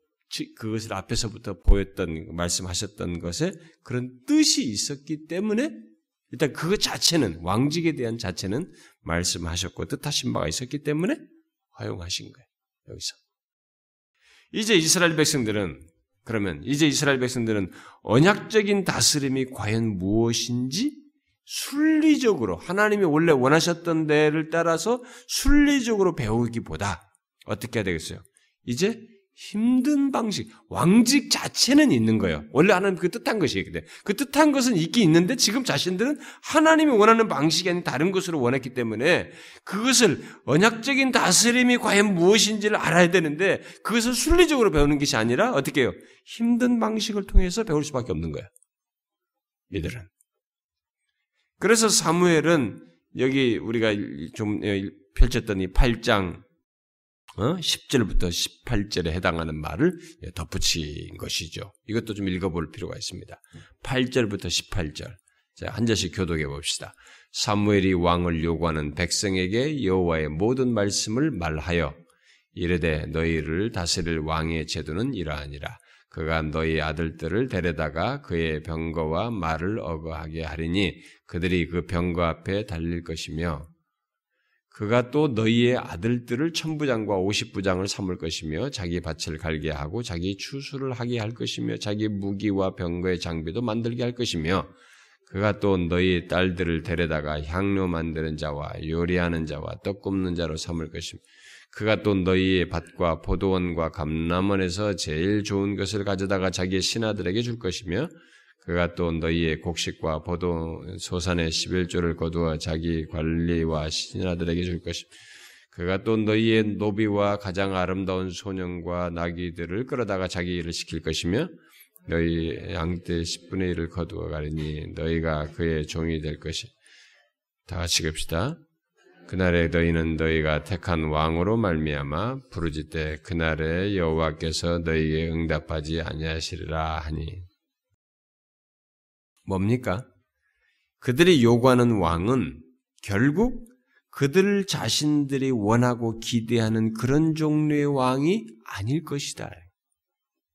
그것을 앞에서부터 보였던 말씀하셨던 것에 그런 뜻이 있었기 때문에 일단 그것 자체는 왕직에 대한 자체는 말씀하셨고 뜻하신 바가 있었기 때문에 허용하신 거예요. 여기서. 이제 이스라엘 백성들은 그러면 이제 이스라엘 백성들은 언약적인 다스림이 과연 무엇인지 순리적으로 하나님이 원래 원하셨던 데를 따라서 순리적으로 배우기보다 어떻게 해야 되겠어요? 이제 힘든 방식, 왕직 자체는 있는 거예요. 원래 하나님 그 뜻한 것이기 때문에 그 뜻한 것은 있긴 있는데 지금 자신들은 하나님이 원하는 방식이 아닌 다른 것으로 원했기 때문에 그것을 언약적인 다스림이 과연 무엇인지를 알아야 되는데 그것을 순리적으로 배우는 것이 아니라 어떻게 해요? 힘든 방식을 통해서 배울 수밖에 없는 거예요. 이들은. 그래서 사무엘은 여기 우리가 좀 펼쳤던 이 팔 장 어? 십 절부터 십팔 절에 해당하는 말을 덧붙인 것이죠. 이것도 좀 읽어볼 필요가 있습니다. 팔 절부터 십팔 절. 자, 한 절씩 교독해 봅시다. 사무엘이 왕을 요구하는 백성에게 여호와의 모든 말씀을 말하여 이르되 너희를 다스릴 왕의 제도는 이러하니라. 그가 너희 아들들을 데려다가 그의 병거와 말을 어거하게 하리니 그들이 그 병거 앞에 달릴 것이며 그가 또 너희의 아들들을 천부장과 오십부장을 삼을 것이며 자기 밭을 갈게 하고 자기 추수를 하게 할 것이며 자기 무기와 병거의 장비도 만들게 할 것이며 그가 또 너희의 딸들을 데려다가 향료 만드는 자와 요리하는 자와 떡 굽는 자로 삼을 것이며 그가 또 너희의 밭과 포도원과 감람원에서 제일 좋은 것을 가져다가 자기의 신하들에게 줄 것이며 그가 또 너희의 곡식과 포도 소산의 십일조를 거두어 자기 관리와 신하들에게 줄 것이며 그가 또 너희의 노비와 가장 아름다운 소년과 나귀들을 끌어다가 자기 일을 시킬 것이며 너희 양떼 십분의 일을 거두어 가리니 너희가 그의 종이 될 것이. 다 같이 읽읍시다. 그날에 너희는 너희가 택한 왕으로 말미암아 부르짖되 그날에 여호와께서 너희에게 응답하지 아니하시리라 하니. 뭡니까? 그들이 요구하는 왕은 결국 그들 자신들이 원하고 기대하는 그런 종류의 왕이 아닐 것이다.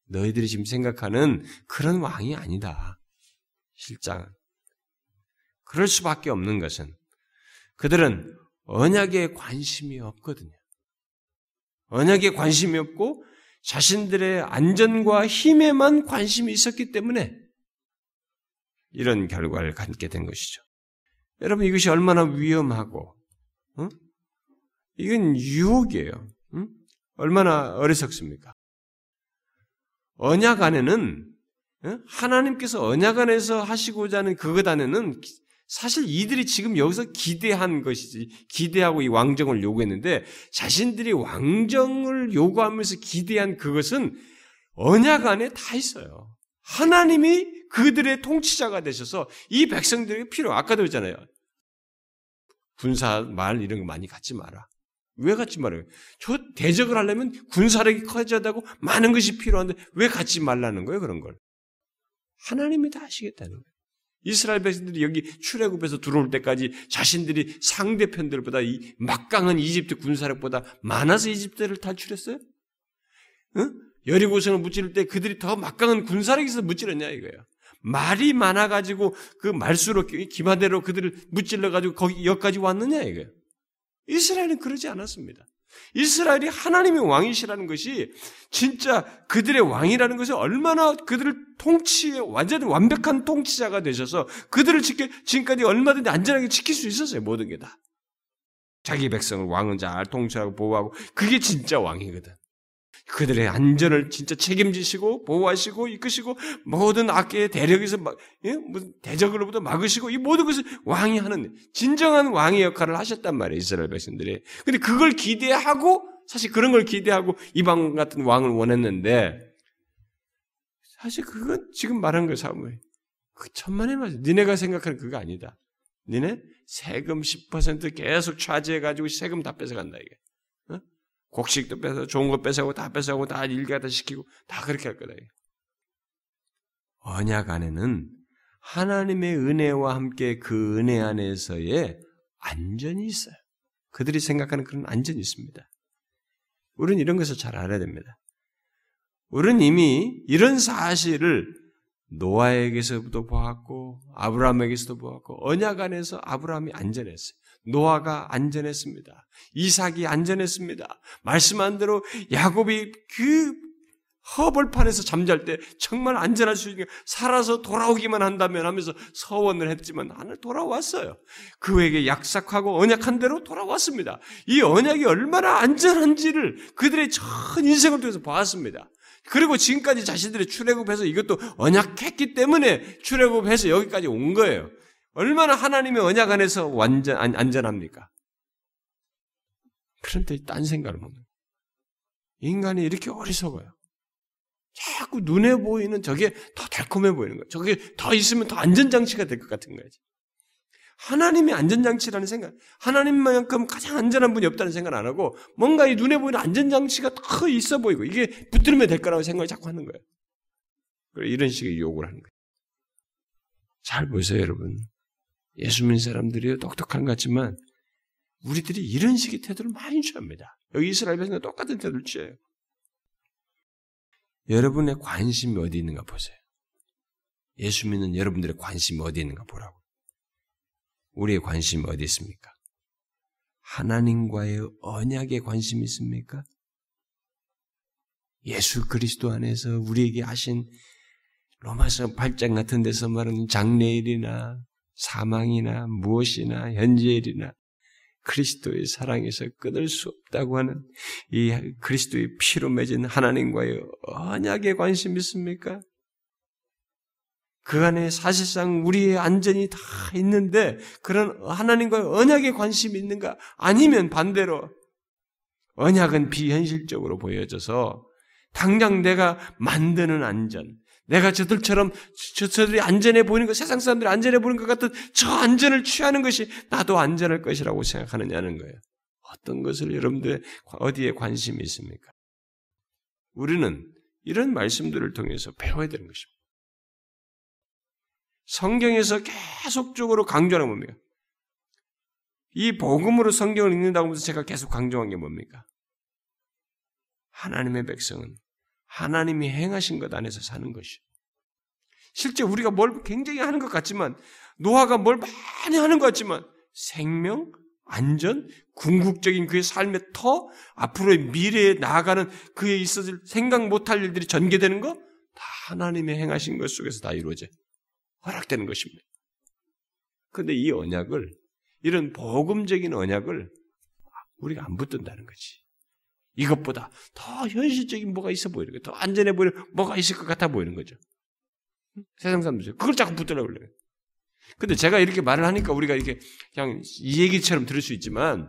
너희들이 지금 생각하는 그런 왕이 아니다. 실상은. 그럴 수밖에 없는 것은 그들은 언약에 관심이 없거든요. 언약에 관심이 없고 자신들의 안전과 힘에만 관심이 있었기 때문에 이런 결과를 갖게 된 것이죠. 여러분 이것이 얼마나 위험하고 응? 이건 유혹이에요. 응? 얼마나 어리석습니까? 언약 안에는 응? 하나님께서 언약 안에서 하시고자 하는 그것 안에는 사실 이들이 지금 여기서 기대한 것이지 기대하고 이 왕정을 요구했는데 자신들이 왕정을 요구하면서 기대한 그것은 언약 안에 다 있어요. 하나님이 그들의 통치자가 되셔서 이 백성들에게 필요. 아까도 했잖아요. 군사 말 이런 거 많이 갖지 마라. 왜 갖지 말아요? 저 대적을 하려면 군사력이 커져야 되고 많은 것이 필요한데 왜 갖지 말라는 거예요? 그런 걸. 하나님이 다 아시겠다는 거예요. 이스라엘 백성들이 여기 출애굽에서 들어올 때까지 자신들이 상대편들보다 이 막강한 이집트 군사력보다 많아서 이집트를 탈출했어요? 응? 여리고성을 무찌를 때 그들이 더 막강한 군사력이 있어서 무찌렀냐 이거예요. 말이 많아가지고 그 말수로 기마대로 그들을 무찔러가지고 거기 여기까지 왔느냐 이거예요. 이스라엘은 그러지 않았습니다. 이스라엘이 하나님의 왕이시라는 것이 진짜 그들의 왕이라는 것이 얼마나 그들을 통치에 완전히 완벽한 통치자가 되셔서 그들을 지켜 지금까지 얼마든지 안전하게 지킬 수 있었어요. 모든 게 다. 자기 백성을 왕은 잘 통치하고 보호하고 그게 진짜 왕이거든. 그들의 안전을 진짜 책임지시고 보호하시고 이끄시고 모든 악계의 대력에서 막, 예? 무슨 대적으로부터 막으시고 이 모든 것을 왕이 하는 진정한 왕의 역할을 하셨단 말이에요. 이스라엘 백성들이. 근데 그걸 기대하고 사실 그런 걸 기대하고 이방 같은 왕을 원했는데 사실 그건 지금 말한 거예요. 사무엘. 그 천만의 말이야. 니네가 생각하는 그거 아니다. 니네 세금 십 퍼센트 계속 차지해가지고 세금 다 뺏어간다 이게. 곡식도 뺏어, 좋은 거 뺏어가고 다 뺏어가고 다 일가 다 시키고 다 그렇게 할 거다. 언약 안에는 하나님의 은혜와 함께 그 은혜 안에서의 안전이 있어요. 그들이 생각하는 그런 안전이 있습니다. 우리는 이런 것을 잘 알아야 됩니다. 우리는 이미 이런 사실을 노아에게서도 보았고 아브라함에게서도 보았고 언약 안에서 아브라함이 안전했어요. 노아가 안전했습니다. 이삭이 안전했습니다. 말씀한 대로 야곱이 그 허벌판에서 잠잘 때 정말 안전할 수 있는 살아서 돌아오기만 한다면 하면서 서원을 했지만 나는 돌아왔어요. 그에게 약속하고 언약한 대로 돌아왔습니다. 이 언약이 얼마나 안전한지를 그들의 전 인생을 통해서 봤습니다. 그리고 지금까지 자신들이 출애굽해서 이것도 언약했기 때문에 출애굽해서 여기까지 온 거예요. 얼마나 하나님의 언약 안에서 완전, 안, 안전합니까? 그런데 딴 생각을 못해요. 인간이 이렇게 어리석어요. 자꾸 눈에 보이는 저게 더 달콤해 보이는 거예요. 저게 더 있으면 더 안전장치가 될 것 같은 거예요. 하나님의 안전장치라는 생각, 하나님만큼 가장 안전한 분이 없다는 생각을 안 하고 뭔가 이 눈에 보이는 안전장치가 더 있어 보이고 이게 붙들면 될 거라고 생각을 자꾸 하는 거예요. 그래서 이런 식의 유혹을 하는 거예요. 잘 보세요, 여러분. 예수 믿는 사람들이 똑똑한 것 같지만 우리들이 이런 식의 태도를 많이 취합니다. 여기 이스라엘 백성과 똑같은 태도를 취해요. 여러분의 관심이 어디 있는가 보세요. 예수 믿는 여러분들의 관심이 어디 있는가 보라고. 우리의 관심이 어디 있습니까? 하나님과의 언약에 관심이 있습니까? 예수 그리스도 안에서 우리에게 하신 로마서 팔 장 같은 데서 말하는 장래일이나 사망이나 무엇이나 현재일이나 그리스도의 사랑에서 끊을 수 없다고 하는 이 그리스도의 피로 맺은 하나님과의 언약에 관심이 있습니까? 그 안에 사실상 우리의 안전이 다 있는데 그런 하나님과의 언약에 관심이 있는가? 아니면 반대로 언약은 비현실적으로 보여져서 당장 내가 만드는 안전, 내가 저들처럼 저들이 안전해 보이는 것, 세상 사람들이 안전해 보이는 것 같은 저 안전을 취하는 것이 나도 안전할 것이라고 생각하느냐는 거예요. 어떤 것을 여러분들 어디에 관심이 있습니까? 우리는 이런 말씀들을 통해서 배워야 되는 것입니다. 성경에서 계속적으로 강조하는 게 뭡니까? 이 복음으로 성경을 읽는다고 해서 제가 계속 강조한 게 뭡니까? 하나님의 백성은 하나님이 행하신 것 안에서 사는 것이죠. 실제 우리가 뭘 굉장히 하는 것 같지만, 노아가 뭘 많이 하는 것 같지만, 생명, 안전, 궁극적인 그의 삶의 터, 앞으로의 미래에 나아가는 그에 있어서 생각 못할 일들이 전개되는 거, 다 하나님의 행하신 것 속에서 다 이루어져 허락되는 것입니다. 그런데 이 언약을, 이런 복음적인 언약을 우리가 안 붙든다는 거지. 이것보다 더 현실적인 뭐가 있어 보이는 거예요. 더 안전해 보이는 뭐가 있을 것 같아 보이는 거죠. 세상 사람들 그걸 자꾸 붙들려고 그래요. 근데 제가 이렇게 말을 하니까 우리가 이렇게 그냥 이 얘기처럼 들을 수 있지만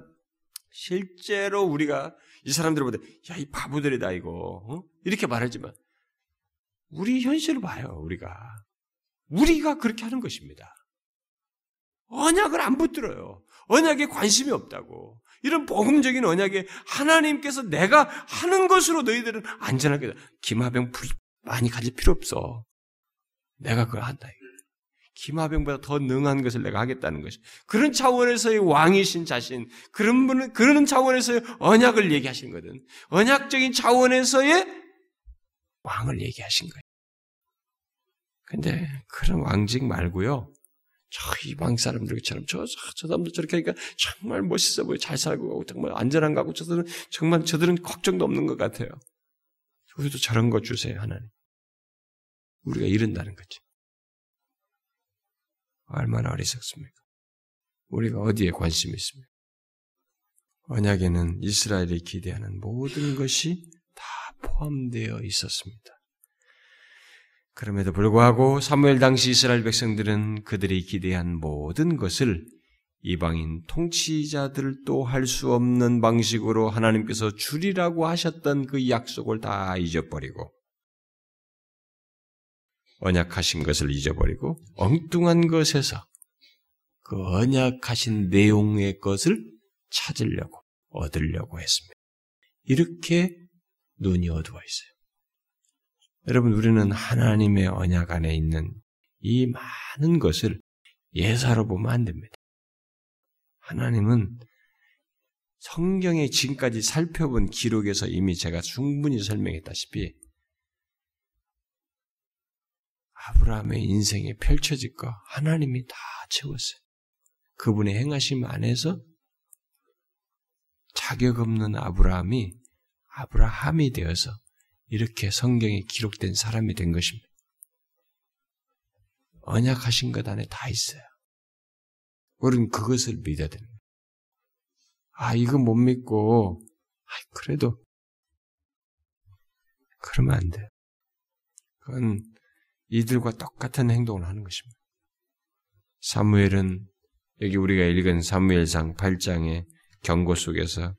실제로 우리가 이 사람들보다 야, 이 바보들이다 이거 어? 이렇게 말하지만 우리 현실을 봐요. 우리가 우리가 그렇게 하는 것입니다. 언약을 안 붙들어요. 언약에 관심이 없다고. 이런 복음적인 언약에 하나님께서 내가 하는 것으로 너희들은 안전하게 기마병 많이 가질 필요 없어. 내가 그걸 한다. 기마병보다 더 능한 것을 내가 하겠다는 것이. 그런 차원에서의 왕이신 자신, 그런 분은 그런 차원에서의 언약을 얘기하신 거든. 언약적인 차원에서의 왕을 얘기하신 거예요. 근데 그런 왕직 말고요. 저 이방 사람들처럼 저, 저, 저 사람들 저렇게 하니까 정말 멋있어 보여. 잘 살고 가고 정말 안전한가 하고 저들은 정말 저들은 걱정도 없는 것 같아요. 우리도 저런 거 주세요 하나님. 우리가 이른다는 거지. 얼마나 어리석습니까? 우리가 어디에 관심이 있습니까? 언약에는 이스라엘이 기대하는 모든 것이 다 포함되어 있었습니다. 그럼에도 불구하고 사무엘 당시 이스라엘 백성들은 그들이 기대한 모든 것을 이방인 통치자들도 할 수 없는 방식으로 하나님께서 주리라고 하셨던 그 약속을 다 잊어버리고 언약하신 것을 잊어버리고 엉뚱한 것에서 그 언약하신 내용의 것을 찾으려고 얻으려고 했습니다. 이렇게 눈이 어두워 있어요. 여러분, 우리는 하나님의 언약 안에 있는 이 많은 것을 예사로 보면 안 됩니다. 하나님은 성경에 지금까지 살펴본 기록에서 이미 제가 충분히 설명했다시피 아브라함의 인생에 펼쳐질 거 하나님이 다 채웠어요. 그분의 행하심 안에서 자격 없는 아브라함이 아브라함이 되어서 이렇게 성경에 기록된 사람이 된 것입니다. 언약하신 것 안에 다 있어요. 우리는 그것을 믿어야 됩니다. 아, 이거 못 믿고, 아, 그래도, 그러면 안 돼요. 그건 이들과 똑같은 행동을 하는 것입니다. 사무엘은, 여기 우리가 읽은 사무엘상 팔 장의 경고 속에서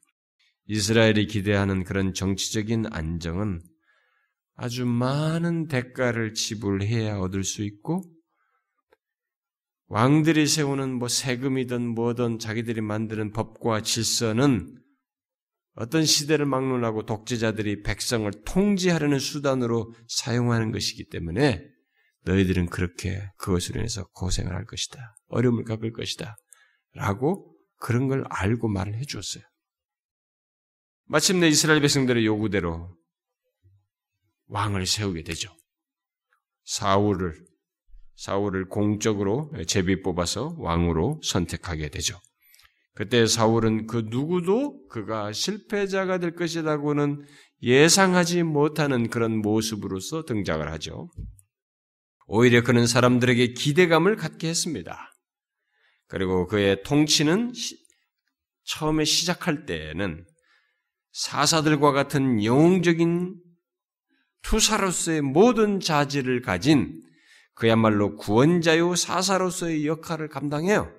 이스라엘이 기대하는 그런 정치적인 안정은 아주 많은 대가를 지불해야 얻을 수 있고 왕들이 세우는 뭐 세금이든 뭐든 자기들이 만드는 법과 질서는 어떤 시대를 막론하고 독재자들이 백성을 통제하려는 수단으로 사용하는 것이기 때문에 너희들은 그렇게 그것으로 인해서 고생을 할 것이다. 어려움을 겪을 것이다. 라고 그런 걸 알고 말을 해 주었어요. 마침내 이스라엘 백성들의 요구대로 왕을 세우게 되죠. 사울을, 사울을 공적으로 제비 뽑아서 왕으로 선택하게 되죠. 그때 사울은 그 누구도 그가 실패자가 될 것이라고는 예상하지 못하는 그런 모습으로서 등장을 하죠. 오히려 그는 사람들에게 기대감을 갖게 했습니다. 그리고 그의 통치는 시, 처음에 시작할 때에는 사사들과 같은 영웅적인 투사로서의 모든 자질을 가진 그야말로 구원자요 사사로서의 역할을 감당해요.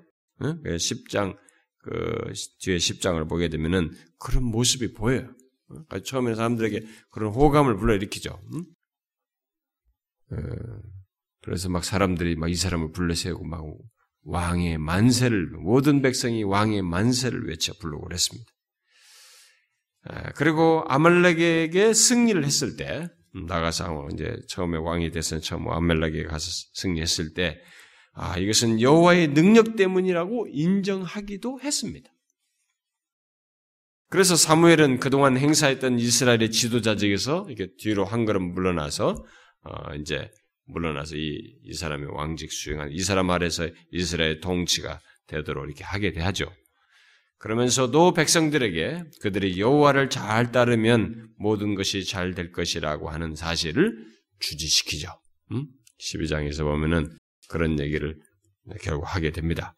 십 장, 그 뒤에 십 장을 보게 되면은 그런 모습이 보여요. 처음에 사람들에게 그런 호감을 불러일으키죠. 그래서 막 사람들이 막 이 사람을 불러세우고 막 왕의 만세를, 모든 백성이 왕의 만세를 외쳐 부르고 그랬습니다. 그리고 아말렉에게 승리를 했을 때, 나가서 이제 처음에 왕이 됐을 때, 처음 아말렉에게 가서 승리했을 때, 아, 이것은 여호와의 능력 때문이라고 인정하기도 했습니다. 그래서 사무엘은 그동안 행사했던 이스라엘의 지도자직에서 이렇게 뒤로 한 걸음 물러나서, 어, 이제 물러나서 이, 이 사람의 왕직 수행한, 이 사람 아래서 이스라엘 통치가 되도록 이렇게 하게 되죠. 그러면서도 백성들에게 그들이 여호와를 잘 따르면 모든 것이 잘 될 것이라고 하는 사실을 주지시키죠. 음? 십이 장에서 보면은 그런 얘기를 결국 하게 됩니다.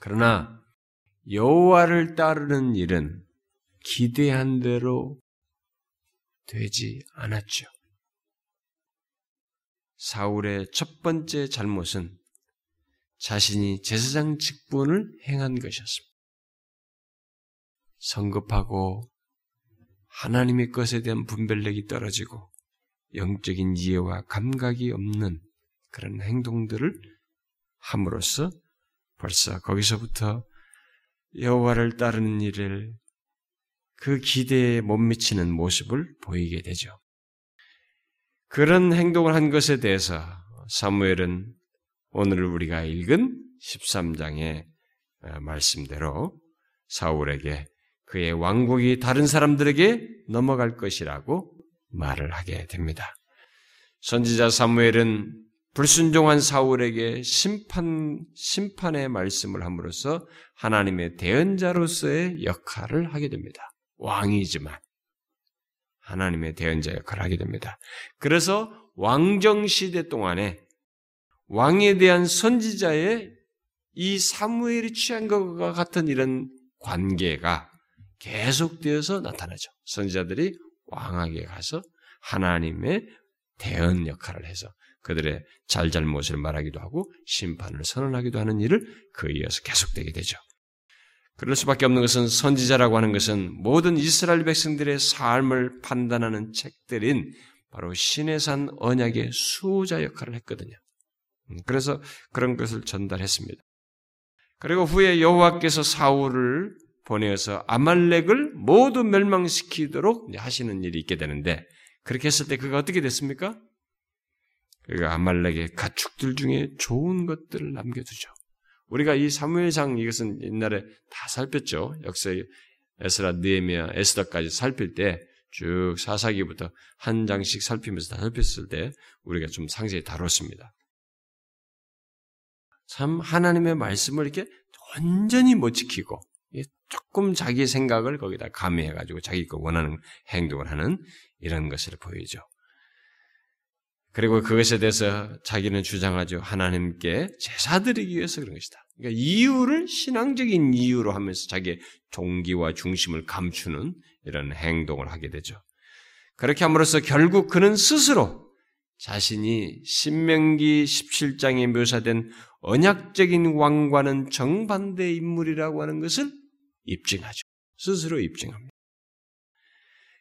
그러나 여호와를 따르는 일은 기대한 대로 되지 않았죠. 사울의 첫 번째 잘못은 자신이 제사장 직분을 행한 것이었습니다. 성급하고 하나님의 것에 대한 분별력이 떨어지고 영적인 이해와 감각이 없는 그런 행동들을 함으로써 벌써 거기서부터 여호와를 따르는 일을 그 기대에 못 미치는 모습을 보이게 되죠. 그런 행동을 한 것에 대해서 사무엘은 오늘 우리가 읽은 십삼 장의 말씀대로 사울에게 그의 왕국이 다른 사람들에게 넘어갈 것이라고 말을 하게 됩니다. 선지자 사무엘은 불순종한 사울에게 심판, 심판의 말씀을 함으로써 하나님의 대언자로서의 역할을 하게 됩니다. 왕이지만 하나님의 대언자 역할을 하게 됩니다. 그래서 왕정시대 동안에 왕에 대한 선지자의 이 사무엘이 취한 것과 같은 이런 관계가 계속되어서 나타나죠. 선지자들이 왕에게 가서 하나님의 대언 역할을 해서 그들의 잘잘못을 말하기도 하고 심판을 선언하기도 하는 일을 그 이어서 계속되게 되죠. 그럴 수밖에 없는 것은 선지자라고 하는 것은 모든 이스라엘 백성들의 삶을 판단하는 책들인 바로 시내산 언약의 수호자 역할을 했거든요. 그래서 그런 것을 전달했습니다. 그리고 후에 여호와께서 사울을 보내어서 아말렉을 모두 멸망시키도록 하시는 일이 있게 되는데 그렇게 했을 때 그가 어떻게 됐습니까? 그가 아말렉의 가축들 중에 좋은 것들을 남겨두죠. 우리가 이 사무엘상 이것은 옛날에 다 살폈죠. 역사의 에스라, 느헤미야, 에스더까지 살필 때 쭉 사사기부터 한 장씩 살피면서 다 살폈을 때 우리가 좀 상세히 다뤘습니다. 참 하나님의 말씀을 이렇게 완전히 못 지키고 조금 자기 생각을 거기다 가미해가지고 자기가 원하는 행동을 하는 이런 것을 보이죠. 그리고 그것에 대해서 자기는 주장하죠. 하나님께 제사드리기 위해서 그런 것이다. 그러니까 이유를 신앙적인 이유로 하면서 자기의 종기와 중심을 감추는 이런 행동을 하게 되죠. 그렇게 함으로써 결국 그는 스스로 자신이 신명기 십칠 장에 묘사된 언약적인 왕과는 정반대의 인물이라고 하는 것을 입증하죠. 스스로 입증합니다.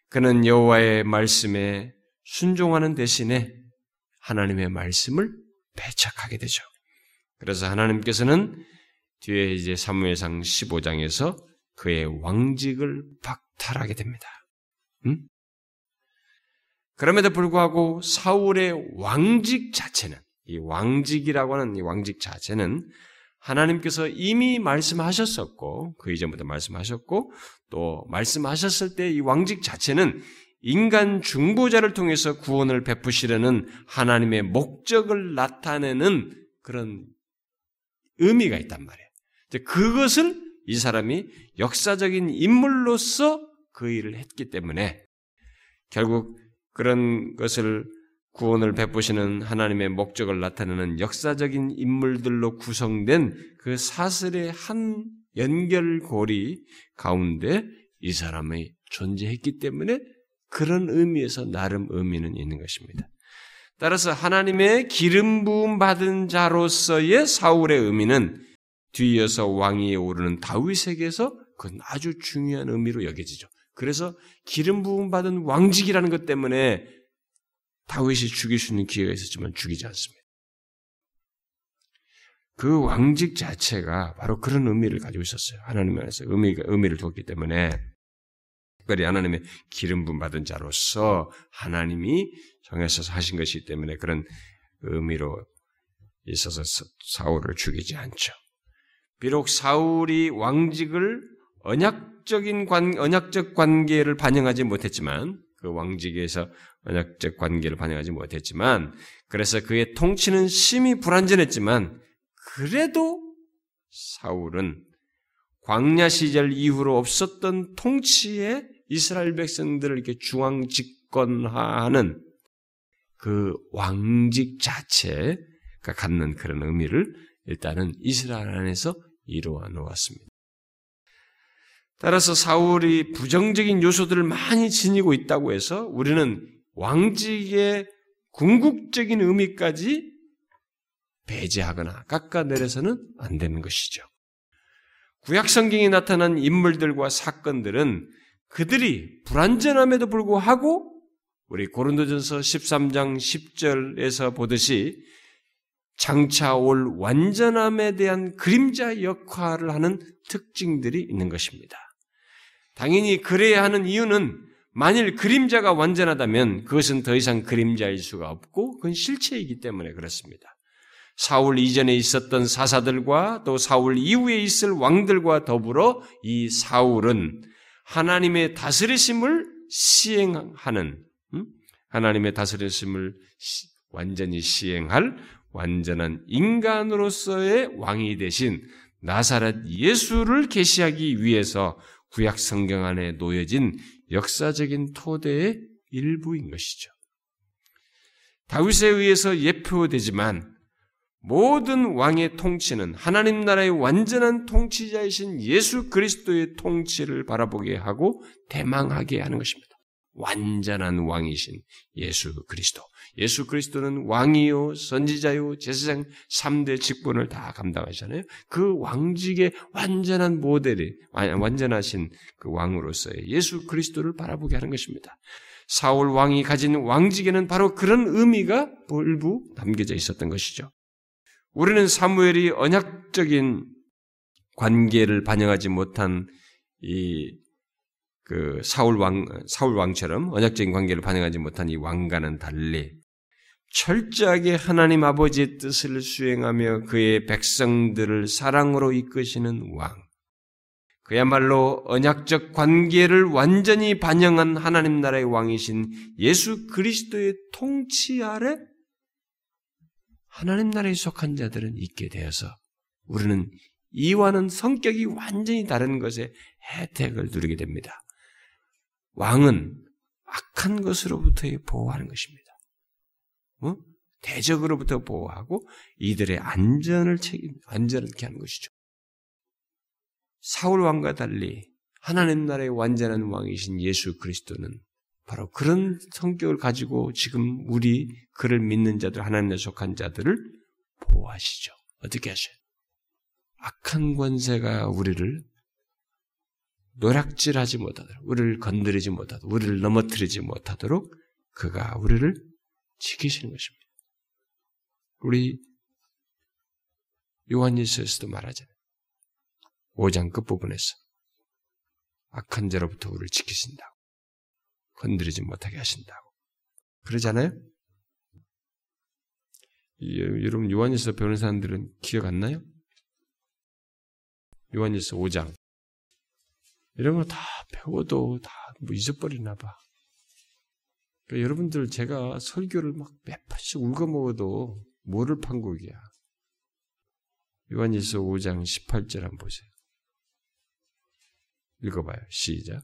그는 여호와의 말씀에 순종하는 대신에 하나님의 말씀을 배척하게 되죠. 그래서 하나님께서는 뒤에 이제 사무엘상 십오 장에서 그의 왕직을 박탈하게 됩니다. 음? 그럼에도 불구하고 사울의 왕직 자체는 이 왕직이라고 하는 이 왕직 자체는 하나님께서 이미 말씀하셨었고 그 이전부터 말씀하셨고 또 말씀하셨을 때 이 왕직 자체는 인간 중보자를 통해서 구원을 베푸시려는 하나님의 목적을 나타내는 그런 의미가 있단 말이에요. 그것을 이 사람이 역사적인 인물로서 그 일을 했기 때문에 결국 그런 것을 구원을 베푸시는 하나님의 목적을 나타내는 역사적인 인물들로 구성된 그 사슬의 한 연결고리 가운데 이 사람이 존재했기 때문에 그런 의미에서 나름 의미는 있는 것입니다. 따라서 하나님의 기름 부음 받은 자로서의 사울의 의미는 뒤이어서 왕위에 오르는 다윗에게서 그건 아주 중요한 의미로 여겨지죠. 그래서 기름 부음 받은 왕직이라는 것 때문에 다윗이 죽일 수 있는 기회가 있었지만 죽이지 않습니다. 그 왕직 자체가 바로 그런 의미를 가지고 있었어요. 하나님 안에서 의미가, 의미를 뒀기 때문에 특별히 하나님의 기름 부음 받은 자로서 하나님이 정해서 하신 것이기 때문에 그런 의미로 있어서 사울을 죽이지 않죠. 비록 사울이 왕직을 언약적인 관, 언약적 관계를 반영하지 못했지만 그 왕직에서 언약적 관계를 반영하지 못했지만 그래서 그의 통치는 심히 불완전했지만 그래도 사울은 광야 시절 이후로 없었던 통치에 이스라엘 백성들을 이렇게 중앙 집권하는 그 왕직 자체가 갖는 그런 의미를 일단은 이스라엘 안에서 이루어 놓았습니다. 따라서 사울이 부정적인 요소들을 많이 지니고 있다고 해서 우리는 왕직의 궁극적인 의미까지 배제하거나 깎아내려서는 안 되는 것이죠. 구약 성경에 나타난 인물들과 사건들은 그들이 불완전함에도 불구하고 우리 고린도전서 십삼 장 십 절에서 보듯이 장차 올 완전함에 대한 그림자 역할을 하는 특징들이 있는 것입니다. 당연히 그래야 하는 이유는 만일 그림자가 완전하다면 그것은 더 이상 그림자일 수가 없고 그건 실체이기 때문에 그렇습니다. 사울 이전에 있었던 사사들과 또 사울 이후에 있을 왕들과 더불어 이 사울은 하나님의 다스리심을 시행하는 음? 하나님의 다스리심을 시, 완전히 시행할 완전한 인간으로서의 왕이 되신 나사렛 예수를 계시하기 위해서 구약 성경 안에 놓여진 역사적인 토대의 일부인 것이죠. 다윗에 의해서 예표되지만 모든 왕의 통치는 하나님 나라의 완전한 통치자이신 예수 그리스도의 통치를 바라보게 하고 대망하게 하는 것입니다. 완전한 왕이신 예수 그리스도. 예수 그리스도는 왕이요 선지자요 제사장 삼 대 직분을 다 감당하시잖아요. 그 왕직의 완전한 모델이 완전하신 그 왕으로서의 예수 그리스도를 바라보게 하는 것입니다. 사울 왕이 가진 왕직에는 바로 그런 의미가 일부 담겨져 있었던 것이죠. 우리는 사무엘이 언약적인 관계를 반영하지 못한 이 그 사울 왕 사울 왕처럼 언약적인 관계를 반영하지 못한 이 왕과는 달리 철저하게 하나님 아버지의 뜻을 수행하며 그의 백성들을 사랑으로 이끄시는 왕. 그야말로 언약적 관계를 완전히 반영한 하나님 나라의 왕이신 예수 그리스도의 통치 아래 하나님 나라에 속한 자들은 있게 되어서 우리는 이와는 성격이 완전히 다른 것에 혜택을 누리게 됩니다. 왕은 악한 것으로부터 보호하는 것입니다. 어? 대적으로부터 보호하고 이들의 안전을 책임, 안전을 이렇게 하는 것이죠. 사울 왕과 달리 하나님 나라의 완전한 왕이신 예수 그리스도는 바로 그런 성격을 가지고 지금 우리 그를 믿는 자들, 하나님에 속한 자들을 보호하시죠. 어떻게 하셔요? 악한 권세가 우리를 노략질하지 못하도록, 우리를 건드리지 못하도록, 우리를 넘어뜨리지 못하도록 그가 우리를 지키시는 것입니다. 우리 요한일서에서도 말하잖아요. 오 장 끝부분에서 악한 자로부터 우리를 지키신다고, 건드리지 못하게 하신다고 그러잖아요. 여러분 요한일서 배우는 사람들은 기억 안 나요? 요한일서 오 장 이런 거 다 배워도 다 뭐 잊어버리나 봐. 그러니까 여러분들 제가 설교를 막 몇 번씩 울거먹어도 뭐를 판국이야. 요한일서 오 장 십팔 절 한번 보세요. 읽어봐요. 시작.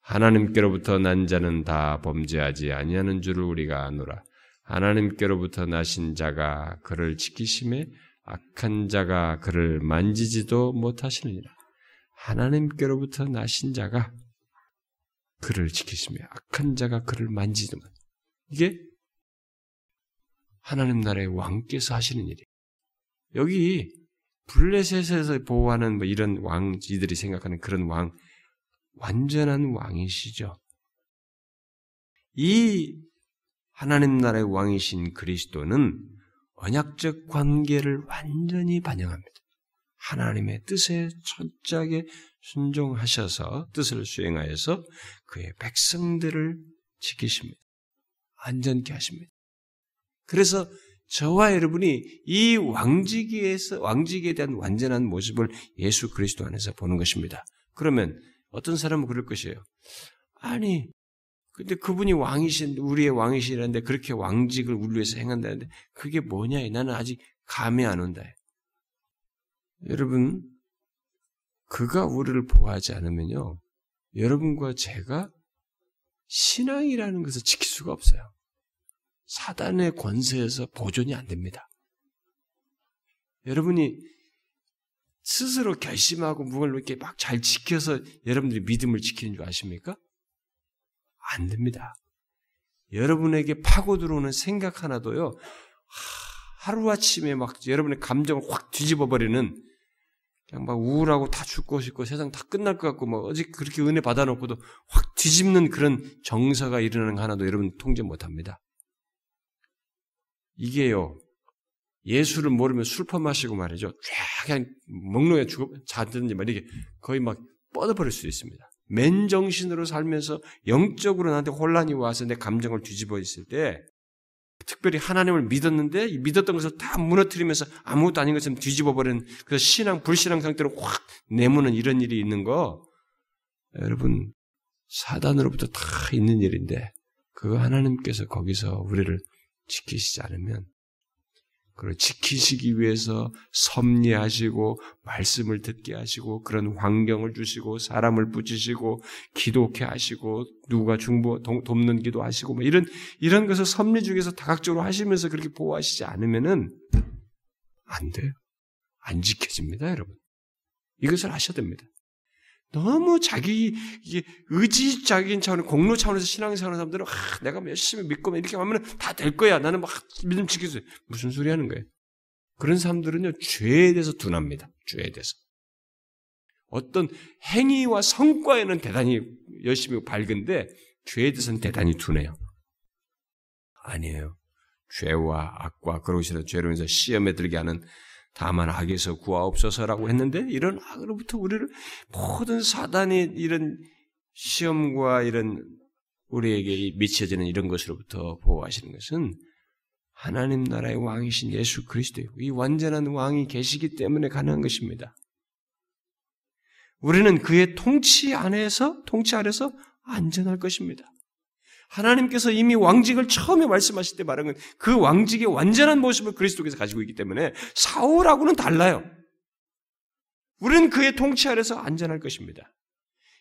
하나님께로부터 난 자는 다 범죄하지 아니하는 줄을 우리가 아노라. 하나님께로부터 나신 자가 그를 지키심에 악한 자가 그를 만지지도 못하시느니라. 하나님께로부터 나신 자가 그를 지키시며 악한 자가 그를 만지지도 못하시느니라. 이게 하나님 나라의 왕께서 하시는 일이에요. 여기 블레셋에서 보호하는 뭐 이런 왕, 이들이 생각하는 그런 왕, 완전한 왕이시죠. 이 하나님 나라의 왕이신 그리스도는 언약적 관계를 완전히 반영합니다. 하나님의 뜻에 철저하게 순종하셔서 뜻을 수행하여서 그의 백성들을 지키십니다. 안전케 하십니다. 그래서 저와 여러분이 이 왕직에서 왕직에 대한 완전한 모습을 예수 그리스도 안에서 보는 것입니다. 그러면 어떤 사람은 그럴 것이에요. 아니, 근데 그분이 왕이신, 우리의 왕이시라는데 그렇게 왕직을 우리 위해서 행한다는데 그게 뭐냐? 나는 아직 감이 안 온다. 여러분, 그가 우리를 보호하지 않으면요, 여러분과 제가 신앙이라는 것을 지킬 수가 없어요. 사단의 권세에서 보존이 안 됩니다. 여러분이 스스로 결심하고 무언가를 이렇게 막 잘 지켜서 여러분들이 믿음을 지키는 줄 아십니까? 안 됩니다. 여러분에게 파고 들어오는 생각 하나도요, 하루아침에 막 여러분의 감정을 확 뒤집어버리는, 그냥 막 우울하고 다 죽고 싶고 세상 다 끝날 것 같고 막 어제 그렇게 은혜 받아놓고도 확 뒤집는 그런 정서가 일어나는 거 하나도 여러분 통제 못합니다. 이게요, 예수를 모르면 술퍼 마시고 말이죠, 쫙 그냥 멍롱에 죽어 자든지 말이야, 이게 거의 막 뻗어버릴 수 있습니다. 맨정신으로 살면서 영적으로 나한테 혼란이 와서 내 감정을 뒤집어 있을 때, 특별히 하나님을 믿었는데 믿었던 것을 다 무너뜨리면서 아무것도 아닌 것처럼 뒤집어버리는, 그래서 신앙 불신앙 상태로 확 내무는 이런 일이 있는 거, 여러분 사단으로부터 다 있는 일인데, 그 하나님께서 거기서 우리를 지키시지 않으면, 그리고 지키시기 위해서 섭리하시고 말씀을 듣게 하시고 그런 환경을 주시고 사람을 붙이시고 기도케 하시고 누가 중보 돕는 기도 하시고 뭐 이런 이런 것을 섭리 중에서 다각적으로 하시면서 그렇게 보호하시지 않으면은 안 돼요. 안 지켜집니다, 여러분. 이것을 아셔야 됩니다. 너무 자기, 이게 의지적인 차원, 공로 차원에서 신앙생활하는 사람들은, 아, 내가 열심히 믿고, 이렇게 하면 다 될 거야. 나는 막 믿음 지켜줘. 무슨 소리 하는 거예요? 그런 사람들은요, 죄에 대해서 둔합니다. 죄에 대해서. 어떤 행위와 성과에는 대단히 열심히 밝은데, 죄에 대해서는 대단히 둔해요. 아니에요. 죄와 악과, 그러고 싶은 죄로 인해서 시험에 들게 하는, 다만 악에서 구하옵소서라고 했는데, 이런 악으로부터 우리를, 모든 사단이 이런 시험과 이런 우리에게 미쳐지는 이런 것으로부터 보호하시는 것은 하나님 나라의 왕이신 예수 그리스도예요. 이 완전한 왕이 계시기 때문에 가능한 것입니다. 우리는 그의 통치 안에서, 통치 아래서 안전할 것입니다. 하나님께서 이미 왕직을 처음에 말씀하실 때 말한 건 그 왕직의 완전한 모습을 그리스도께서 가지고 있기 때문에 사울하고는 달라요. 우리는 그의 통치 아래서 안전할 것입니다.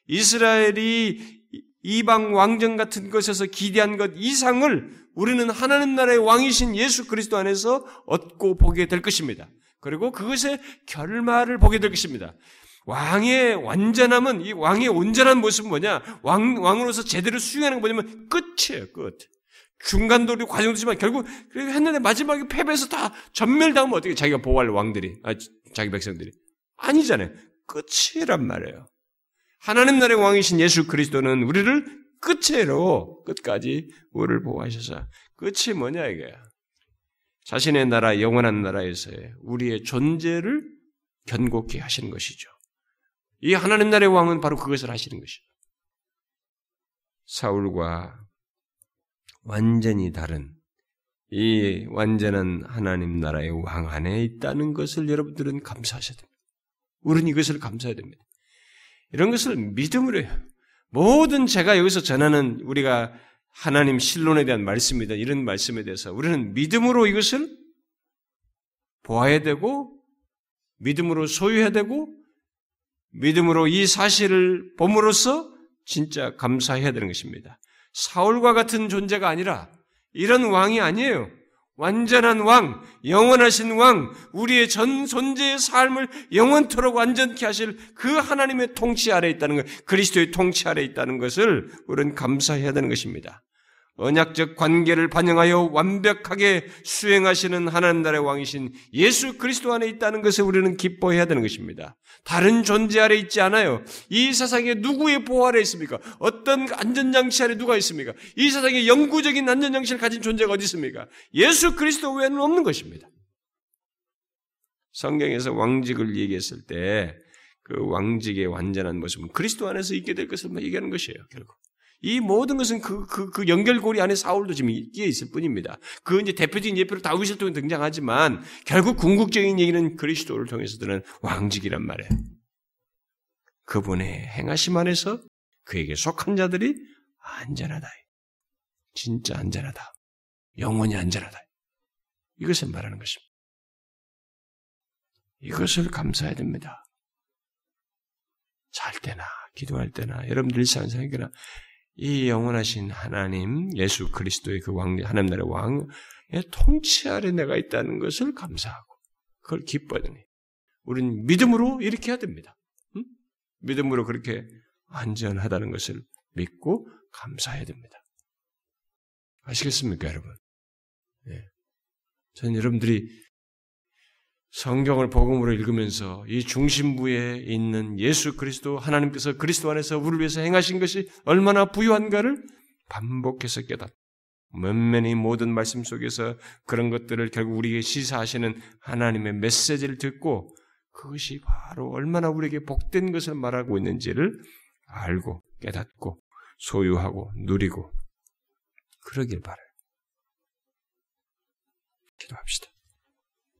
이스라엘이 이방 왕정 같은 것에서 기대한 것 이상을 우리는 하나님 나라의 왕이신 예수 그리스도 안에서 얻고 보게 될 것입니다. 그리고 그것의 결말을 보게 될 것입니다. 왕의 완전함은, 이 왕의 온전한 모습은 뭐냐? 왕, 왕으로서 제대로 수행하는 거 뭐냐면 끝이에요, 끝. 중간도 우리 과정도 있지만 결국, 그리고 했는데 마지막에 패배해서 다 전멸당하면 어떻게 자기가 보호할 왕들이, 아, 자기 백성들이. 아니잖아요. 끝이란 말이에요. 하나님 나라의 왕이신 예수 그리스도는 우리를 끝으로, 끝까지 우리를 보호하셔서, 끝이 뭐냐, 이게. 자신의 나라, 영원한 나라에서의 우리의 존재를 견고케 하시는 것이죠. 이 하나님 나라의 왕은 바로 그것을 하시는 것이죠. 사울과 완전히 다른 이 완전한 하나님 나라의 왕 안에 있다는 것을 여러분들은 감사하셔야 됩니다. 우리는 이것을 감사해야 됩니다. 이런 것을 믿음으로 해요. 모든 제가 여기서 전하는 우리가 하나님 신론에 대한 말씀이다, 이런 말씀에 대해서 우리는 믿음으로 이것을 보아야 되고, 믿음으로 소유해야 되고, 믿음으로 이 사실을 봄으로써 진짜 감사해야 되는 것입니다. 사울과 같은 존재가 아니라 이런 왕이 아니에요. 완전한 왕, 영원하신 왕, 우리의 전 존재의 삶을 영원토록 완전케 하실 그 하나님의 통치 아래에 있다는 것, 그리스도의 통치 아래에 있다는 것을 우리는 감사해야 되는 것입니다. 언약적 관계를 반영하여 완벽하게 수행하시는 하나님 나라의 왕이신 예수 그리스도 안에 있다는 것을 우리는 기뻐해야 되는 것입니다. 다른 존재 아래 있지 않아요. 이 세상에 누구의 보호 아래 있습니까? 어떤 안전장치 아래 누가 있습니까? 이 세상에 영구적인 안전장치를 가진 존재가 어디 있습니까? 예수 그리스도 외에는 없는 것입니다. 성경에서 왕직을 얘기했을 때 그 왕직의 완전한 모습은 그리스도 안에서 있게 될 것을 얘기하는 것이에요. 결국 이 모든 것은 그, 그, 그 연결고리 안에 사울도 지금 끼어 있을 뿐입니다. 그 이제 대표적인 예표로 다윗을 통해 등장하지만 결국 궁극적인 얘기는 그리스도를 통해서 드는 왕직이란 말이에요. 그분의 행하심 안에서 그에게 속한 자들이 안전하다. 진짜 안전하다. 영원히 안전하다. 이것을 말하는 것입니다. 이것을 감사해야 됩니다. 잘 때나 기도할 때나 여러분들 일상생활이나 이 영원하신 하나님, 예수 그리스도의 그 왕, 하나님 나라의 왕의 통치 아래 내가 있다는 것을 감사하고, 그걸 기뻐해야 되니. 우린 믿음으로 이렇게 해야 됩니다. 응? 믿음으로 그렇게 안전하다는 것을 믿고 감사해야 됩니다. 아시겠습니까, 여러분? 예. 저는 여러분들이 성경을 복음으로 읽으면서 이 중심부에 있는 예수 그리스도 하나님께서 그리스도 안에서 우리를 위해서 행하신 것이 얼마나 부유한가를 반복해서 깨닫고 면면히 모든 말씀 속에서 그런 것들을 결국 우리에게 시사하시는 하나님의 메시지를 듣고 그것이 바로 얼마나 우리에게 복된 것을 말하고 있는지를 알고 깨닫고 소유하고 누리고 그러길 바라요. 기도합시다.